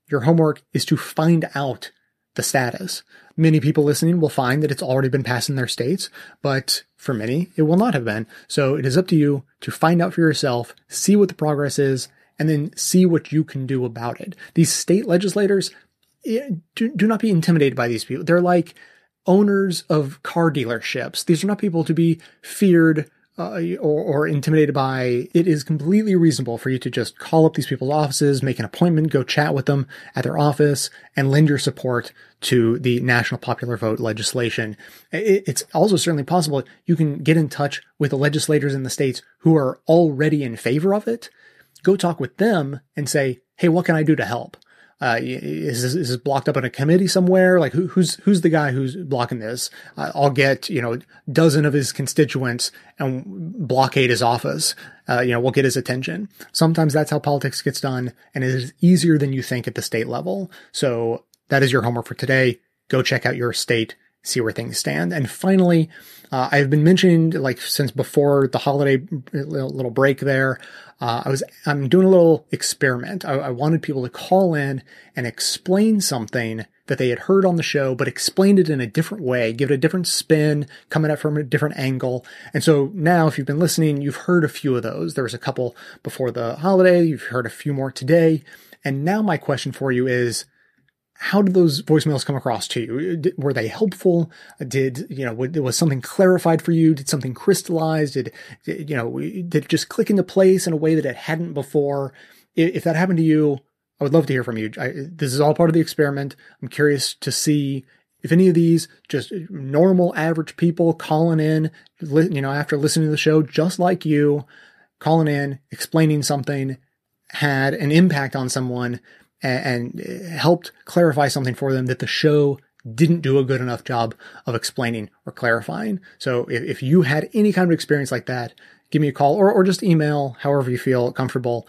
your homework is to find out the status. Many people listening will find that it's already been passed in their states, but for many, it will not have been. So it is up to you to find out for yourself, see what the progress is, and then see what you can do about it. These state legislators, do, do not be intimidated by these people. They're like owners of car dealerships. These are not people to be feared uh, or, or intimidated by. It is completely reasonable for you to just call up these people's offices, make an appointment, go chat with them at their office, and lend your support to the national popular vote legislation. It's also certainly possible you can get in touch with the legislators in the states who are already in favor of it. Go talk with them and say, hey, what can I do to help? Uh, is this, is this blocked up in a committee somewhere? Like who, who's, who's the guy who's blocking this? Uh, I'll get, you know, a dozen of his constituents and blockade his office. Uh, you know, we'll get his attention. Sometimes that's how politics gets done. And it is easier than you think at the state level. So that is your homework for today. Go check out your state, see where things stand. And finally, uh, I've been mentioned like since before the holiday little break there. Uh, I was, I'm doing a little experiment. I, I wanted people to call in and explain something that they had heard on the show, but explained it in a different way, give it a different spin, coming at it from a different angle. And so now if you've been listening, you've heard a few of those. There was a couple before the holiday. You've heard a few more today. And now my question for you is, how did those voicemails come across to you? Were they helpful? Did, you know, was something clarified for you? Did something crystallize? Did, you know, did it just click into place in a way that it hadn't before? If that happened to you, I would love to hear from you. I, this is all part of the experiment. I'm curious to see if any of these just normal, average people calling in, you know, after listening to the show, just like you, calling in, explaining something, had an impact on someone and helped clarify something for them that the show didn't do a good enough job of explaining or clarifying. So if, if you had any kind of experience like that, give me a call or, or just email, however you feel comfortable,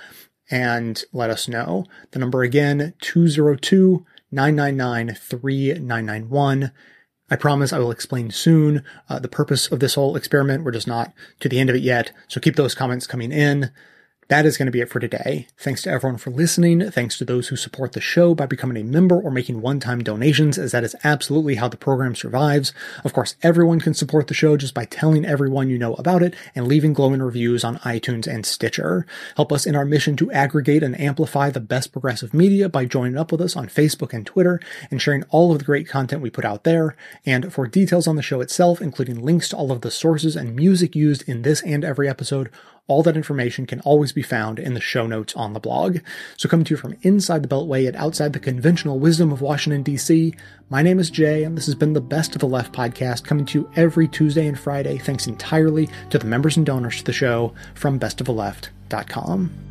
and let us know. The number again, two zero two, nine nine nine, three nine nine one. I promise I will explain soon uh, the purpose of this whole experiment. We're just not to the end of it yet. So keep those comments coming in. That is going to be it for today. Thanks to everyone for listening. Thanks to those who support the show by becoming a member or making one-time donations, as that is absolutely how the program survives. Of course, everyone can support the show just by telling everyone you know about it and leaving glowing reviews on iTunes and Stitcher. Help us in our mission to aggregate and amplify the best progressive media by joining up with us on Facebook and Twitter and sharing all of the great content we put out there. And for details on the show itself, including links to all of the sources and music used in this and every episode, all that information can always be found in the show notes on the blog. So coming to you from inside the Beltway and outside the conventional wisdom of Washington, D C, my name is Jay, and this has been the Best of the Left podcast, coming to you every Tuesday and Friday, thanks entirely to the members and donors to the show from best of the left dot com.